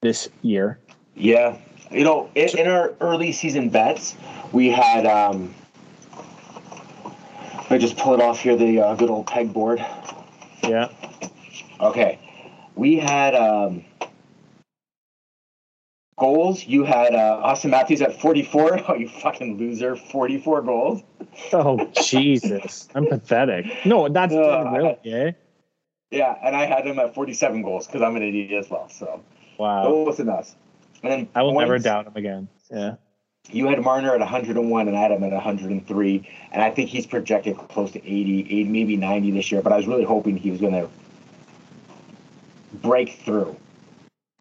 this year. Yeah, you know, in our early season bets, we had. Let me just pull it off here, the good old pegboard. Yeah. Okay, we had goals. You had Auston Matthews at 44. Oh, you fucking loser! 44 goals. Oh Jesus, I'm pathetic. No, that's unreal. Yeah, and I had him at 47 goals because I'm an idiot as well. So wow, both of us. And then I will never doubt him again. Yeah. You had Marner at 101 and I had him at 103. And I think he's projected close to 80, maybe 90 this year. But I was really hoping he was going to break through.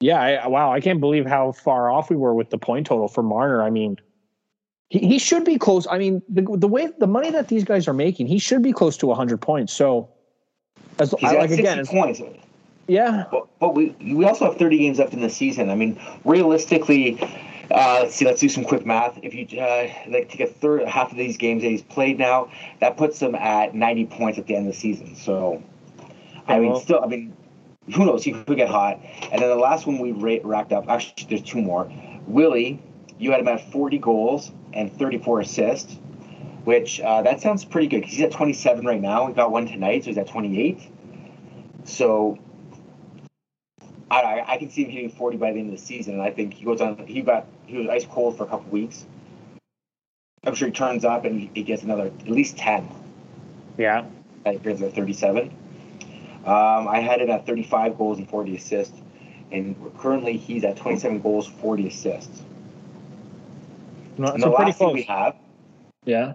Yeah, I can't believe how far off we were with the point total for Marner. I mean, he should be close. I mean, the way the money that these guys are making, he should be close to 100 points. So, points. Yeah. But we also have 30 games left in the season. I mean, realistically... let's do some quick math. If you like take a third, half of these games that he's played now, that puts him at 90 points at the end of the season. So, who knows? He could get hot. And then the last one we racked up, actually, there's two more. Willie, you had him at 40 goals and 34 assists, which that sounds pretty good because he's at 27 right now. He got one tonight, so he's at 28. So. I can see him hitting 40 by the end of the season, and I think he goes on. He was ice cold for a couple weeks. I'm sure he turns up and he gets another at least 10. Yeah, that brings him to 37. I had him at 35 goals and 40 assists, and currently he's at 27 goals, 40 assists. No, and so the last thing we have, yeah.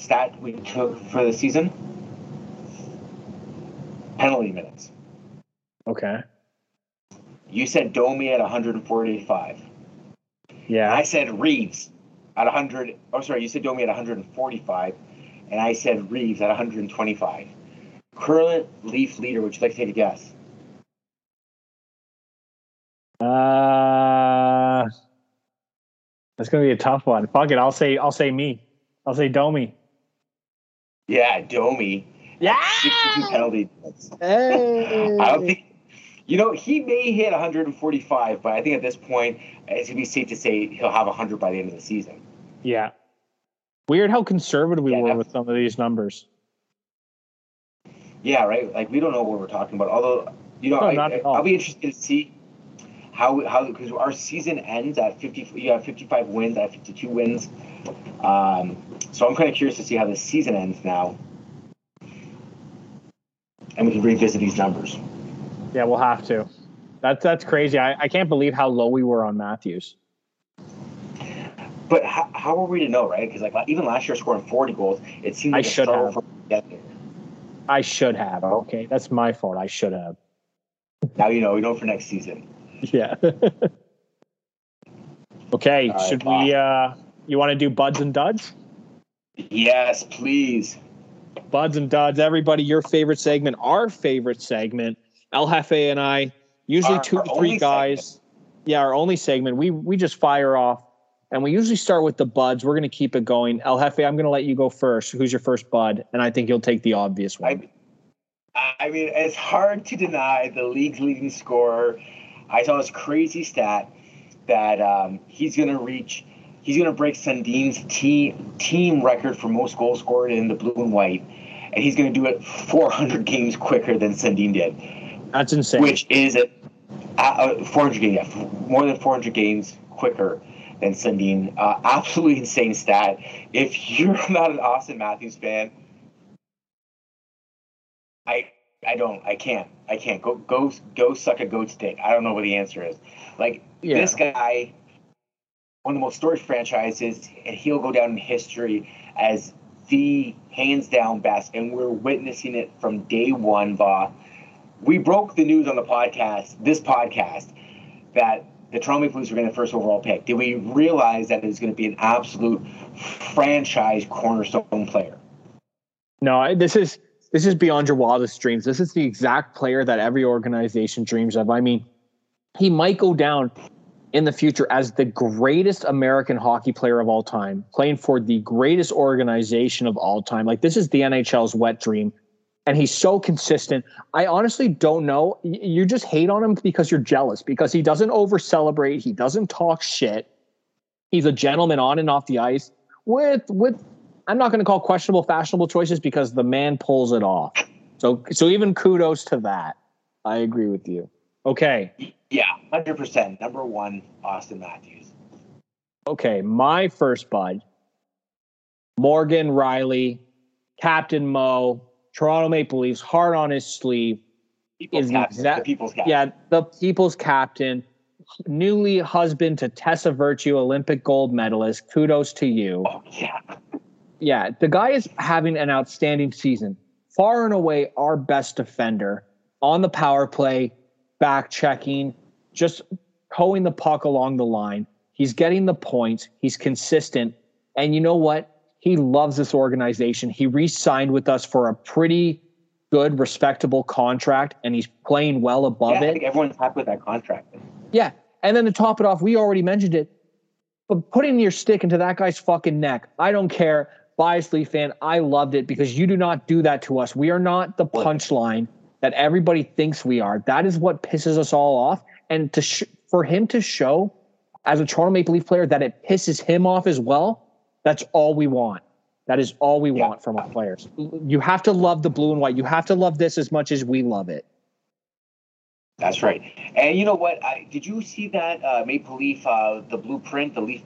stat we took for the season? Penalty minutes. Okay. You said Domi at 145. Yeah. I said Reeves at 100. Oh, sorry. You said Domi at 145, and I said Reeves at 125. Current Leaf leader, would you like to take a guess? That's gonna be a tough one. Fuck it. I'll say me. I'll say Domi. Yeah, Domi. Yeah. 62 penalty minutes. Hey. I don't think. You know, he may hit 145, but I think at this point, it's going to be safe to say he'll have 100 by the end of the season. Yeah. Weird how conservative we were with some of these numbers. Yeah, right? Like, we don't know what we're talking about. Although, you know, I'll be interested to see how because our season ends at 50. You have 55 wins, I have 52 wins. So I'm kind of curious to see how the season ends now. And we can revisit these numbers. Yeah, we'll have to. That's crazy. I can't believe how low we were on Matthews. But how were we to know, right? Because like even last year, scoring 40 goals, it seemed like I should have. I should have. Okay, that's my fault. I should have. Now you know for next season. Yeah. Okay. Right, should we? You want to do buds and duds? Yes, please. Buds and duds, everybody. Your favorite segment. Our favorite segment. El Hefe and I, usually two to three guys. Segment. Yeah, our only segment. We just fire off, and we usually start with the buds. We're going to keep it going. El Hefe, I'm going to let you go first. Who's your first bud? And I think you'll take the obvious one. I mean, it's hard to deny the league's leading scorer. I saw this crazy stat that he's going to break Sundin's team record for most goals scored in the blue and white, and he's going to do it 400 games quicker than Sundin did. That's insane. Which is at 400 games, more than 400 games quicker than Sundin. Absolutely insane stat. If you're not an Auston Matthews fan, I can't go suck a goat's dick. I don't know what the answer is. Like This guy, one of the most storied franchises, and he'll go down in history as the hands down best. And we're witnessing it from day one, Bob. We broke the news on the podcast, that the Toronto Maple Leafs were going to first overall pick. Did we realize that it was going to be an absolute franchise cornerstone player? No, this is beyond your wildest dreams. This is the exact player that every organization dreams of. I mean, he might go down in the future as the greatest American hockey player of all time, playing for the greatest organization of all time. Like, this is the NHL's wet dream. And he's so consistent. I honestly don't know. You just hate on him because you're jealous, because he doesn't over-celebrate. He doesn't talk shit. He's a gentleman on and off the ice with I'm not going to call questionable, fashionable choices because the man pulls it off. So even kudos to that. I agree with you. Okay. Yeah, 100%. Number one, Auston Matthews. Okay, my first bud, Morgan Rielly, Captain Mo, Toronto Maple Leafs, heart on his sleeve. The people's captain, newly husband to Tessa Virtue, Olympic gold medalist. Kudos to you. Oh, yeah. Yeah, the guy is having an outstanding season. Far and away, our best defender on the power play, back checking, just towing the puck along the line. He's getting the points. He's consistent. And you know what? He loves this organization. He re-signed with us for a pretty good, respectable contract, and he's playing well above it. I think everyone's happy with that contract. Yeah, and then to top it off, we already mentioned it, but putting your stick into that guy's fucking neck, I don't care. Biased Leaf fan, I loved it because you do not do that to us. We are not the punchline that everybody thinks we are. That is what pisses us all off. And for him to show, as a Toronto Maple Leaf player, that it pisses him off as well, that's all we want. That is all we want from our players. You have to love the blue and white. You have to love this as much as we love it. That's right. And you know what? Did you see that Maple Leaf, the Leaf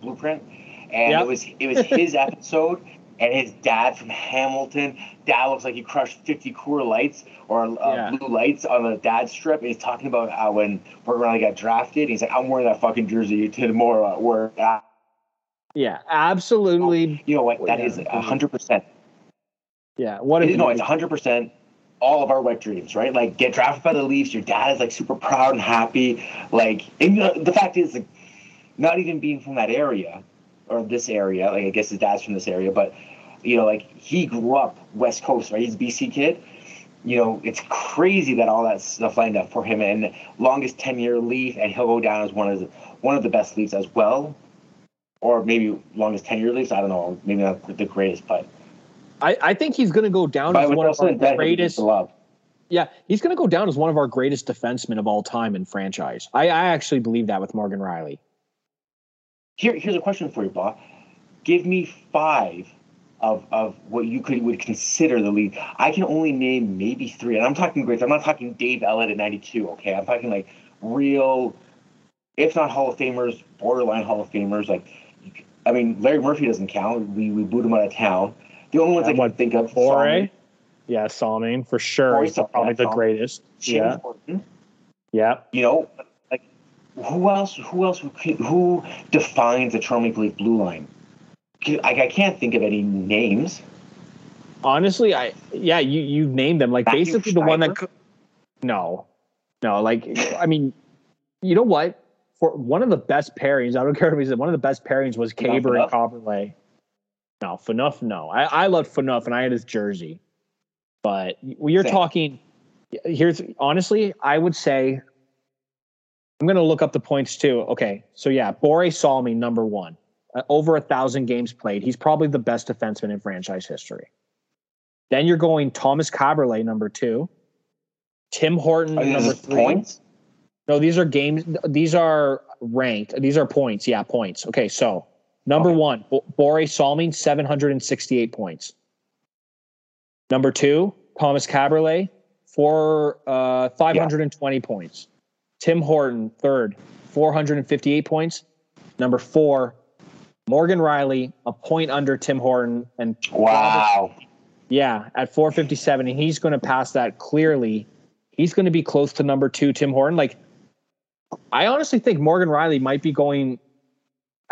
Blueprint? And it was his episode, and his dad from Hamilton. Dad looks like he crushed 50 Coors Lights or blue lights on the dad strip. And he's talking about how when Morgan Rielly got drafted, he's like, "I'm wearing that fucking jersey tomorrow at work." Yeah, absolutely. You know what? That is 100%. Yeah. It's 100%. All of our wet dreams, right? Like, get drafted by the Leafs. Your dad is like super proud and happy. Like, and you know, the fact is, like, not even being from that area or this area. Like, I guess his dad's from this area, but you know, like he grew up West Coast, right? He's a BC kid. You know, it's crazy that all that stuff lined up for him, and longest 10-year Leaf, and he'll go down as one of the best Leafs as well, or maybe longest 10-year Leafs. I don't know. Maybe not the greatest, but. I think he's going to go down as one of our greatest. Yeah, he's going to go down as one of our greatest defensemen of all time in franchise. I actually believe that with Morgan Rielly. Here's a question for you, Bob. Give me five of what you would consider the lead. I can only name maybe three, and I'm talking greats. I'm not talking Dave Ellett at 92. Okay, I'm talking like real, if not Hall of Famers, borderline Hall of Famers. Like, I mean, Larry Murphy doesn't count. We booed him out of town. The only ones I can think of. Börje. Yeah, Salming, for sure. Börje, probably the greatest. Sheldon Keefe. Yeah. You know, like, who defines the Toronto Maple Leaf blue line? I can't think of any names. Honestly, you named them. Like, Matthew basically Schneider? The one that... No, like, I mean, you know what? For one of the best pairings, I don't care if he said, one of the best pairings was Kaberle and Kaberle. No, Phaneuf, no. I loved Phaneuf, and I had his jersey. But you're talking... Here's... Honestly, I would say... I'm going to look up the points, too. Okay, so yeah, Börje Salming, number one. Over 1,000 games played. He's probably the best defenseman in franchise history. Then you're going Tomáš Kaberle, number two. Tim Horton, number three. Points? No, these are games... These are ranked. These are points. Yeah, points. Okay, so... Number one, Börje Salming, 768 points. Number two, Tomáš Kaberle, 520 points. Tim Horton, third, 458 points. Number four, Morgan Rielly, a point under Tim Horton. And wow. Yeah, at 457. And he's going to pass that clearly. He's going to be close to number two, Tim Horton. Like, I honestly think Morgan Rielly might be going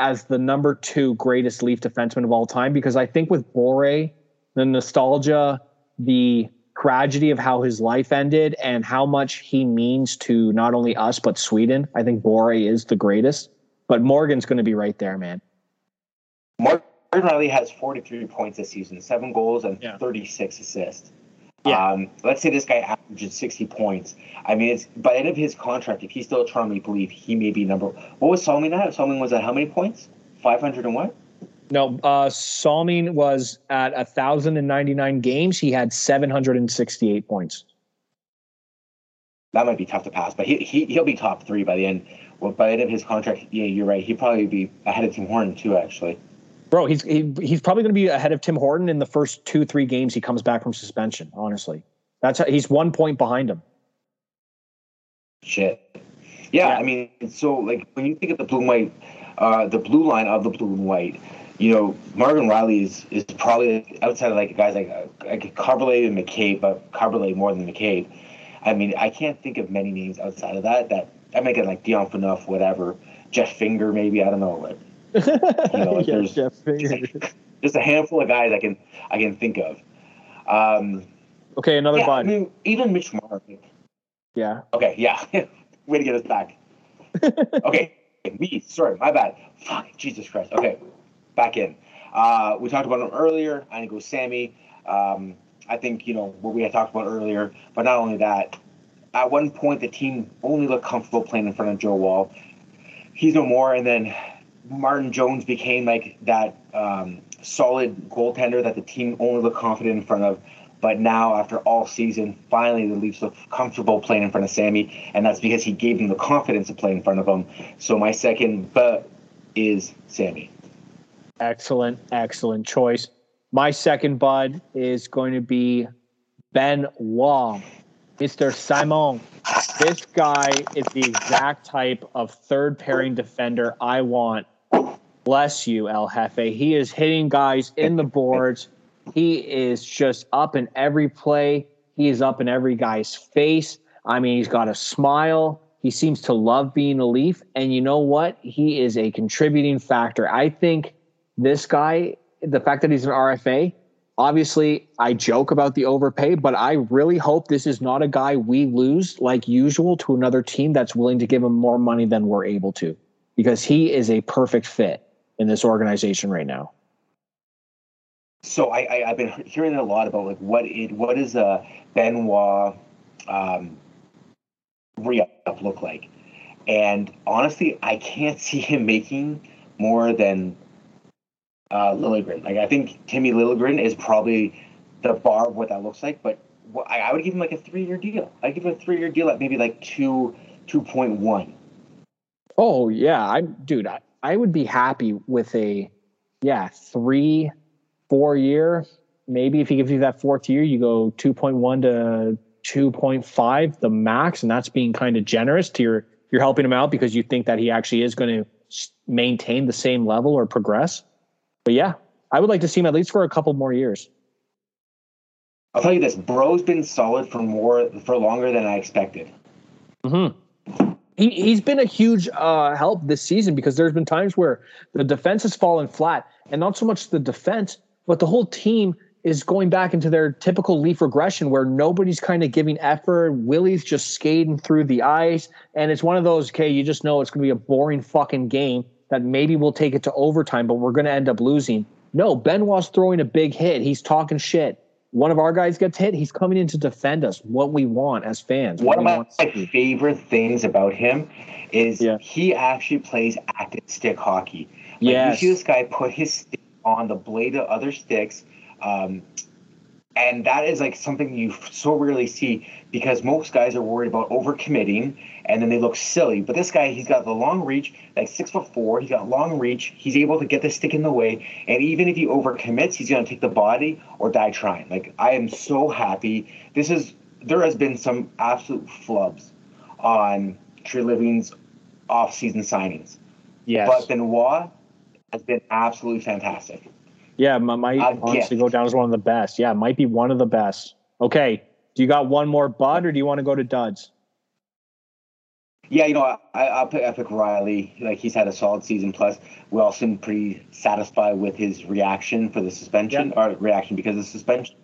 as the number two greatest Leaf defenseman of all time, because I think with Börje, the nostalgia, the tragedy of how his life ended and how much he means to not only us, but Sweden, I think Börje is the greatest. But Morgan's going to be right there, man. Morgan Rielly has 43 points this season, 7 goals and 36 assists. Yeah. Let's say this guy averages 60 points. I mean, it's by the end of his contract, if he's still at Toronto Maple Leaf, he may be number. What was Salming at? Salming was at how many points? 500 and what? No, Salming was at 1,099 games. He had 768 points. That might be tough to pass, but he'll be top three by the end. Well, by the end of his contract, yeah, you're right. He'd probably be ahead of Tim Horton too, actually. Bro, he's probably going to be ahead of Tim Horton in the first 2-3 games he comes back from suspension. Honestly, he's 1 point behind him. Shit. Yeah, I mean, so like when you think of the blue and white, the blue line of the blue and white, you know, Morgan Rielly is probably outside of like guys like Kaberle and McCabe, but Kaberle more than McCabe. I mean, I can't think of many names outside of that I make it like Dion Phaneuf, whatever, Jeff Finger, maybe, I don't know, like. You know, like yes, there's a handful of guys I can think of. Okay, another one. I mean, even Mitch Marner. Yeah. Okay. Yeah. Way to get us back. Okay, me. Sorry, my bad. Fuck, Jesus Christ. Okay, back in. We talked about him earlier. I didn't go Sammy. I think you know what we had talked about earlier. But not only that, at one point the team only looked comfortable playing in front of Joe Wall. He's no more, and then Martin Jones became like that solid goaltender that the team only looked confident in front of. But now, after all season, finally the Leafs look comfortable playing in front of Sammy, and that's because he gave them the confidence to play in front of him. So my second but is Sammy. Excellent choice. My second bud is going to be Benoit, Mr. Simon. This guy is the exact type of third-pairing defender I want. Bless you, El Hefe. He is hitting guys in the boards. He is just up in every play. He is up in every guy's face. I mean, he's got a smile. He seems to love being a Leaf. And you know what? He is a contributing factor. I think this guy, the fact that he's an RFA, obviously I joke about the overpay, but I really hope this is not a guy we lose like usual to another team that's willing to give him more money than we're able to, because he is a perfect fit in this organization right now. So I've been hearing a lot about like what is Benoit re-up look like, and honestly, I can't see him making more than Liljegren. Like I think Timmy Liljegren is probably the bar of what that looks like, but I would give him like a 3-year deal. I'd give him a 3-year deal at maybe like 2.1. Oh yeah, I would be happy with a 3-4 year, maybe if he gives you that fourth year, you go 2.1 to 2.5, the max, and that's being kind of generous to you're helping him out because you think that he actually is going to maintain the same level or progress. But yeah, I would like to see him at least for a couple more years. I'll tell you this, Bro's been solid for longer than I expected. Mm-hmm. He's been a huge help this season because there's been times where the defense has fallen flat, and not so much the defense, but the whole team is going back into their typical Leaf regression where nobody's kind of giving effort. Willie's just skating through the ice. And it's one of those, okay, you just know it's going to be a boring fucking game that maybe we'll take it to overtime, but we're going to end up losing. No, Benoit's throwing a big hit. He's talking shit. One of our guys gets hit. He's coming in to defend us. What we want as fans. One of my favorite things about him is he actually plays active stick hockey. Like you see this guy put his stick on the blade of other sticks, and that is like something you so rarely see because most guys are worried about overcommitting and then they look silly. But this guy, he's got the long reach, like 6'4", he's got long reach. He's able to get the stick in the way, and even if he overcommits, he's going to take the body or die trying. Like I am so happy. There has been some absolute flubs on Tree Living's off-season signings. Yes, but Benoit has been absolutely fantastic. Yeah, might honestly go down as one of the best. Yeah, might be one of the best. Okay, do you got one more Bud, or do you want to go to Duds? Yeah, you know, I'll pick Rielly. Like he's had a solid season. Plus, we all seem pretty satisfied with his reaction for the suspension or reaction because of the suspension.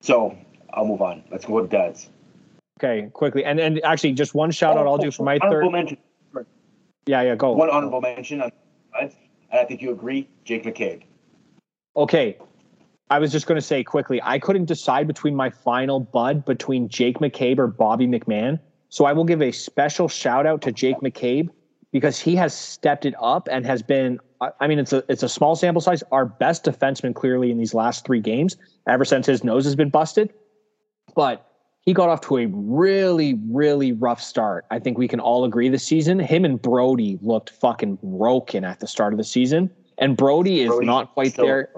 So I'll move on. Let's go to Duds. Okay, quickly, and actually, just one shout out I'll do for my honorable mention. Yeah, go. One honorable mention on Duds, and I think you agree, Jake McCabe. Okay, I was just going to say quickly, I couldn't decide between my final Bud between Jake McCabe or Bobby McMahon. So I will give a special shout out to Jake McCabe because he has stepped it up and has been, I mean, it's a small sample size, our best defenseman clearly in these last 3 games ever since his nose has been busted. But he got off to a really, really rough start. I think we can all agree this season. Him and Brody looked fucking broken at the start of the season. And Brody is not quite there.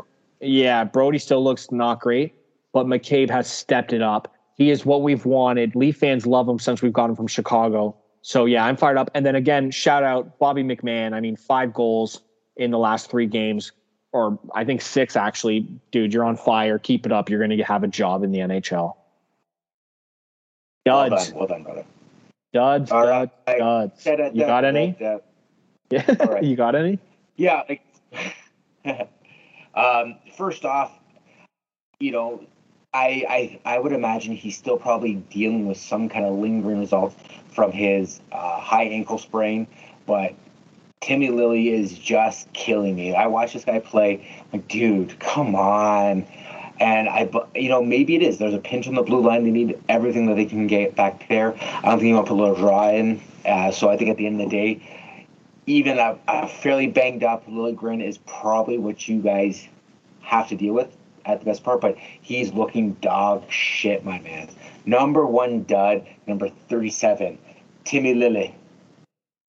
Yeah, Brody still looks not great, but McCabe has stepped it up. He is what we've wanted. Leaf fans love him since we've got him from Chicago. So, yeah, I'm fired up. And then, again, shout out Bobby McMahon. I mean, 5 goals in the last 3 games, or I think 6, actually. Dude, you're on fire. Keep it up. You're going to have a job in the NHL. Duds. Well done, brother. Duds. You got any? Yeah. All right. You got any? Yeah, first off, you know, I would imagine he's still probably dealing with some kind of lingering results from his high ankle sprain, but Timmy Lilly is just killing me. I watch this guy play, like, dude, come on. And maybe it is. There's a pinch on the blue line. They need everything that they can get back there. I don't think you want to put a little draw in. So I think at the end of the day, even a fairly banged up Liljegren is probably what you guys have to deal with at the best part, but he's looking dog shit, my man. Number 1 dud, number 37, Timmy Lilly.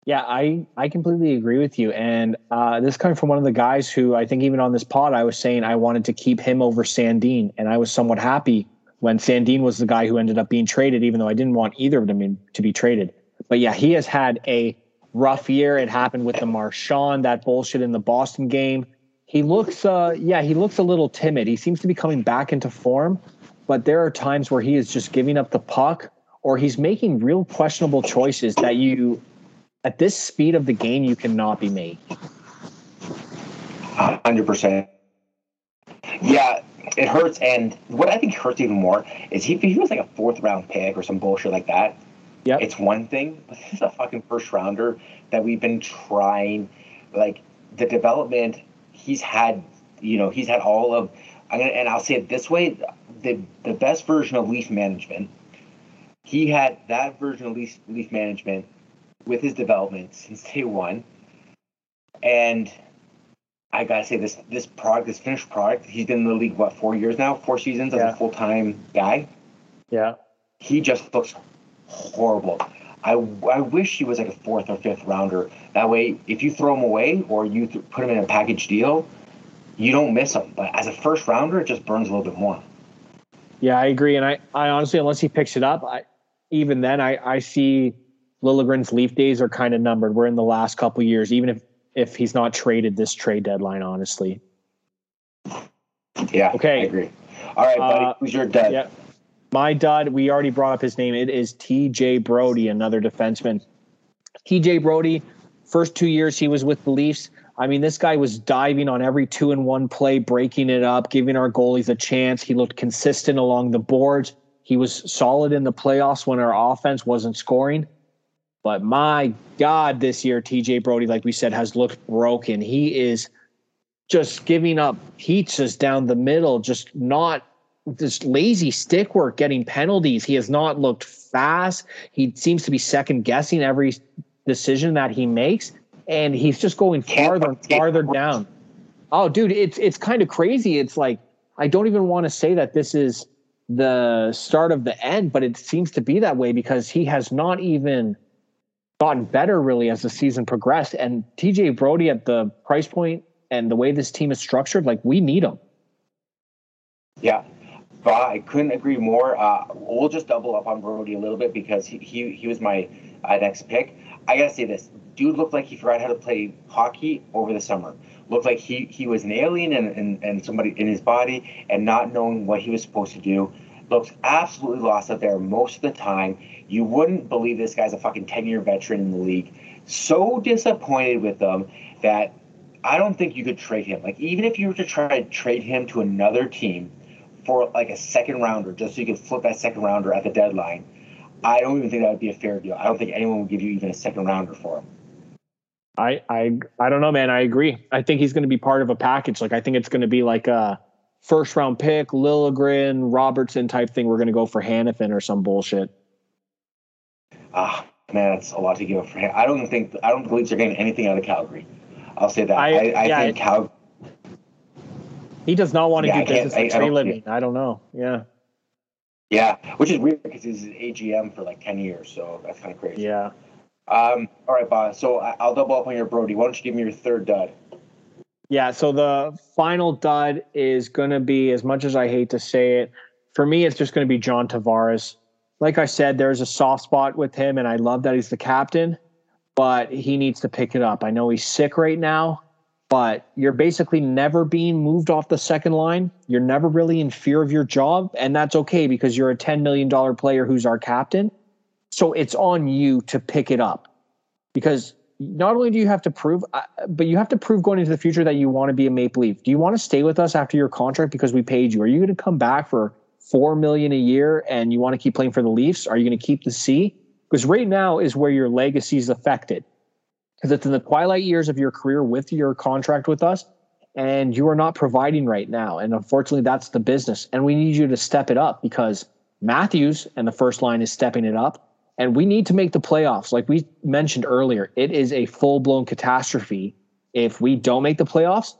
Yeah, I completely agree with you. And this coming from one of the guys who I think even on this pod, I was saying I wanted to keep him over Sandin, and I was somewhat happy when Sandin was the guy who ended up being traded, even though I didn't want either of them to be traded. But yeah, he has had a rough year. It happened with the Marchand, that bullshit in the Boston game. He looks a little timid. He seems to be coming back into form, but there are times where he is just giving up the puck or he's making real questionable choices that you, at this speed of the game, you cannot be making. 100%. Yeah, it hurts. And what I think hurts even more is he was like a fourth-round pick or some bullshit like that. Yeah, it's one thing, but this is a fucking first-rounder that we've been trying. Like, the development he's had, he's had all of – and I'll say it this way, the best version of Leaf management, he had that version of Leaf management with his development since day one. And – I gotta say, this finished product, he's been in the league, 4 years now? 4 seasons as a full-time guy? Yeah. He just looks horrible. I wish he was like a fourth or fifth rounder. That way, if you throw him away or you put him in a package deal, you don't miss him. But as a first rounder, it just burns a little bit more. Yeah, I agree. And I honestly, unless he picks it up, I see Liljegren's Leaf days are kind of numbered. We're in the last couple of years, even if he's not traded this trade deadline, honestly. Yeah, okay. I agree. All right, buddy, who's your dud? Yeah. My dud, we already brought up his name. It is T.J. Brody, another defenseman. T.J. Brody, first 2 years he was with the Leafs, I mean, this guy was diving on every two-in-one play, breaking it up, giving our goalies a chance. He looked consistent along the boards. He was solid in the playoffs when our offense wasn't scoring. But my God, this year, T.J. Brody, like we said, has looked broken. He is just giving up pizzas down the middle, just lazy stick work, getting penalties. He has not looked fast. He seems to be second-guessing every decision that he makes, and he's just going farther and farther down. Oh, dude, it's kind of crazy. It's like, I don't even want to say that this is the start of the end, but it seems to be that way because he has not even – gotten better really as the season progressed. And T.J. Brody, at the price point and the way this team is structured, like, we need him. Yeah, I couldn't agree more. We'll just double up on Brody a little bit because he was my next pick. I gotta say this, dude looked like he forgot how to play hockey over the summer. Looked like he was an alien and somebody in his body and not knowing what he was supposed to do. Looks absolutely lost out there most of the time. You wouldn't believe this guy's a fucking 10-year veteran in the league. So disappointed with them that I don't think you could trade him. Like, even if you were to try to trade him to another team for, like, a second rounder, just so you could flip that second rounder at the deadline, I don't even think that would be a fair deal. I don't think anyone would give you even a second rounder for him. I don't know, man. I agree. I think he's going to be part of a package. Like, I think it's going to be like a first-round pick, Liljegren, Robertson type thing. We're going to go for Hannifin or some bullshit. Ah, man, that's a lot to give up for him. I don't believe they're getting anything out of Calgary. I'll say that. I think Calgary. He does not want to do business with Trey Living. I don't know. Yeah. Yeah, which is weird because he's an AGM for like 10 years, so that's kind of crazy. Yeah. All right, boss. So I'll double up on your Brody. Why don't you give me your third dud? Yeah, so the final dud is going to be, as much as I hate to say it, for me it's just going to be John Tavares. Like I said, there's a soft spot with him, and I love that he's the captain, but he needs to pick it up. I know he's sick right now, but you're basically never being moved off the second line. You're never really in fear of your job, and that's okay because you're a $10 million player who's our captain. So it's on you to pick it up because – not only do you have to prove, but you have to prove going into the future that you want to be a Maple Leaf. Do you want to stay with us after your contract because we paid you? Are you going to come back for $4 million a year and you want to keep playing for the Leafs? Are you going to keep the C? Because right now is where your legacy is affected. Because it's in the twilight years of your career with your contract with us, and you are not providing right now. And unfortunately, that's the business. And we need you to step it up because Matthews and the first line is stepping it up. And we need to make the playoffs. Like we mentioned earlier, it is a full-blown catastrophe if we don't make the playoffs.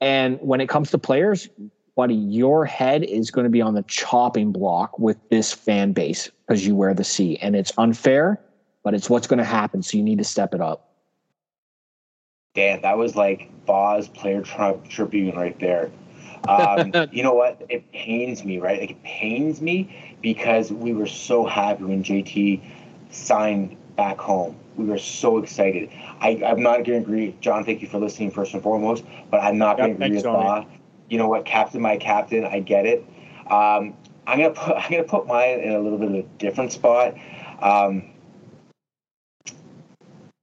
And when it comes to players, buddy, your head is going to be on the chopping block with this fan base because you wear the C. And it's unfair, but it's what's going to happen. So you need to step it up. Damn, that was like Boz Player Tribune right there. You know what? It pains me, right? Like, it pains me because we were so happy when JT signed back home. We were so excited. I'm not going to agree. John, thank you for listening first and foremost, but I'm not going to agree with Bob. You know what? Captain, my captain, I get it. I'm going to put mine in a little bit of a different spot.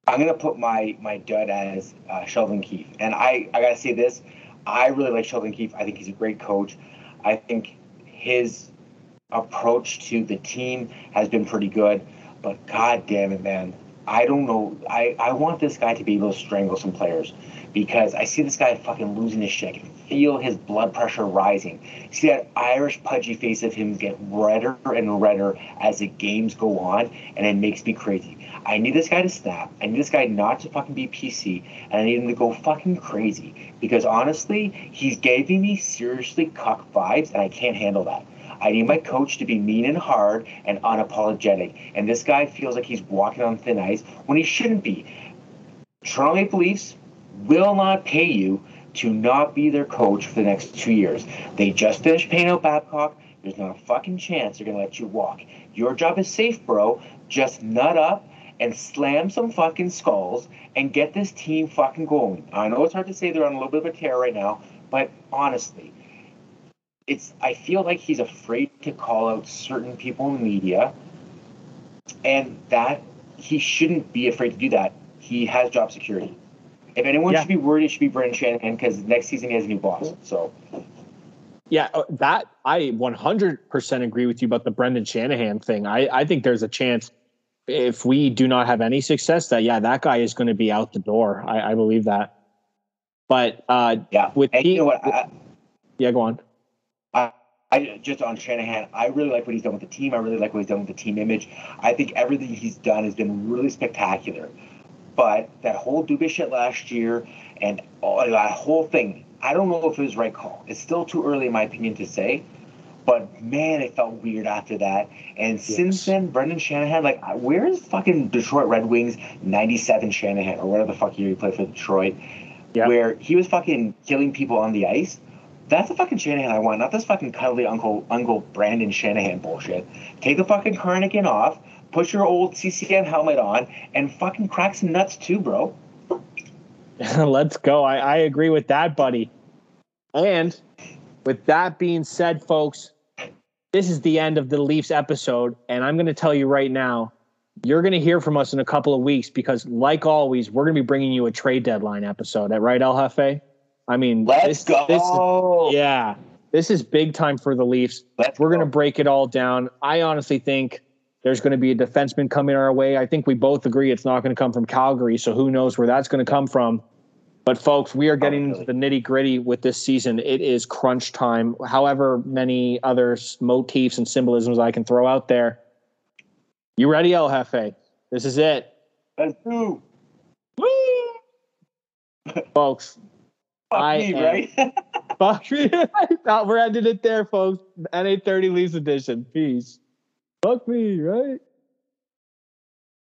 I'm going to put my dud as Sheldon Keefe. And I got to say this. I really like Sheldon Keefe. I think he's a great coach. I think his approach to the team has been pretty good. But God damn it, man. I don't know. I want this guy to be able to strangle some players because I see this guy fucking losing his shit. I can feel his blood pressure rising. See that Irish pudgy face of him get redder and redder as the games go on, and it makes me crazy. I need this guy to snap. I need this guy not to fucking be PC, and I need him to go fucking crazy because, honestly, he's giving me seriously cuck vibes, and I can't handle that. I need my coach to be mean and hard and unapologetic. And this guy feels like he's walking on thin ice when he shouldn't be. Toronto Maple Leafs will not pay you to not be their coach for the next 2 years. They just finished paying out Babcock. There's not a fucking chance they're going to let you walk. Your job is safe, bro. Just nut up and slam some fucking skulls and get this team fucking going. I know it's hard to say, they're on a little bit of a tear right now, but honestly, I feel like he's afraid to call out certain people in the media, and that he shouldn't be afraid to do that. He has job security. If anyone should be worried, it should be Brendan Shanahan, because next season he has a new boss. So, yeah, that I 100% agree with you about the Brendan Shanahan thing. I think there's a chance if we do not have any success that that guy is going to be out the door. I believe that. But you know what? Go on. I just on Shanahan, I really like what he's done with the team. I really like what he's done with the team image. I think everything he's done has been really spectacular. But that whole Dubas shit last year and all that whole thing, I don't know if it was the right call. It's still too early, in my opinion, to say. But, man, it felt weird after that. And since then, Brendan Shanahan, like, where is fucking Detroit Red Wings 97 Shanahan or whatever the fuck year he played for Detroit, where he was fucking killing people on the ice? That's the fucking Shanahan I want, not this fucking cuddly Uncle Brandon Shanahan bullshit. Take the fucking carnigan off, put your old CCM helmet on, and fucking crack some nuts too, bro. Let's go. I agree with that, buddy. And with that being said, folks, this is the end of the Leafs episode, and I'm going to tell you right now, you're going to hear from us in a couple of weeks because, like always, we're going to be bringing you a trade deadline episode. Right, El Hefe? I mean, let's go. This is big time for the Leafs. We're going to break it all down. I honestly think there's going to be a defenseman coming our way. I think we both agree it's not going to come from Calgary, so who knows where that's going to come from. But, folks, we are getting into the nitty-gritty with this season. It is crunch time. However many other motifs and symbolisms I can throw out there. You ready, El Hefe? This is it. Let's do. Woo! Folks. Fuck me, right? We're ending it there, folks. NA30 Leafs edition. Peace. Fuck me, right?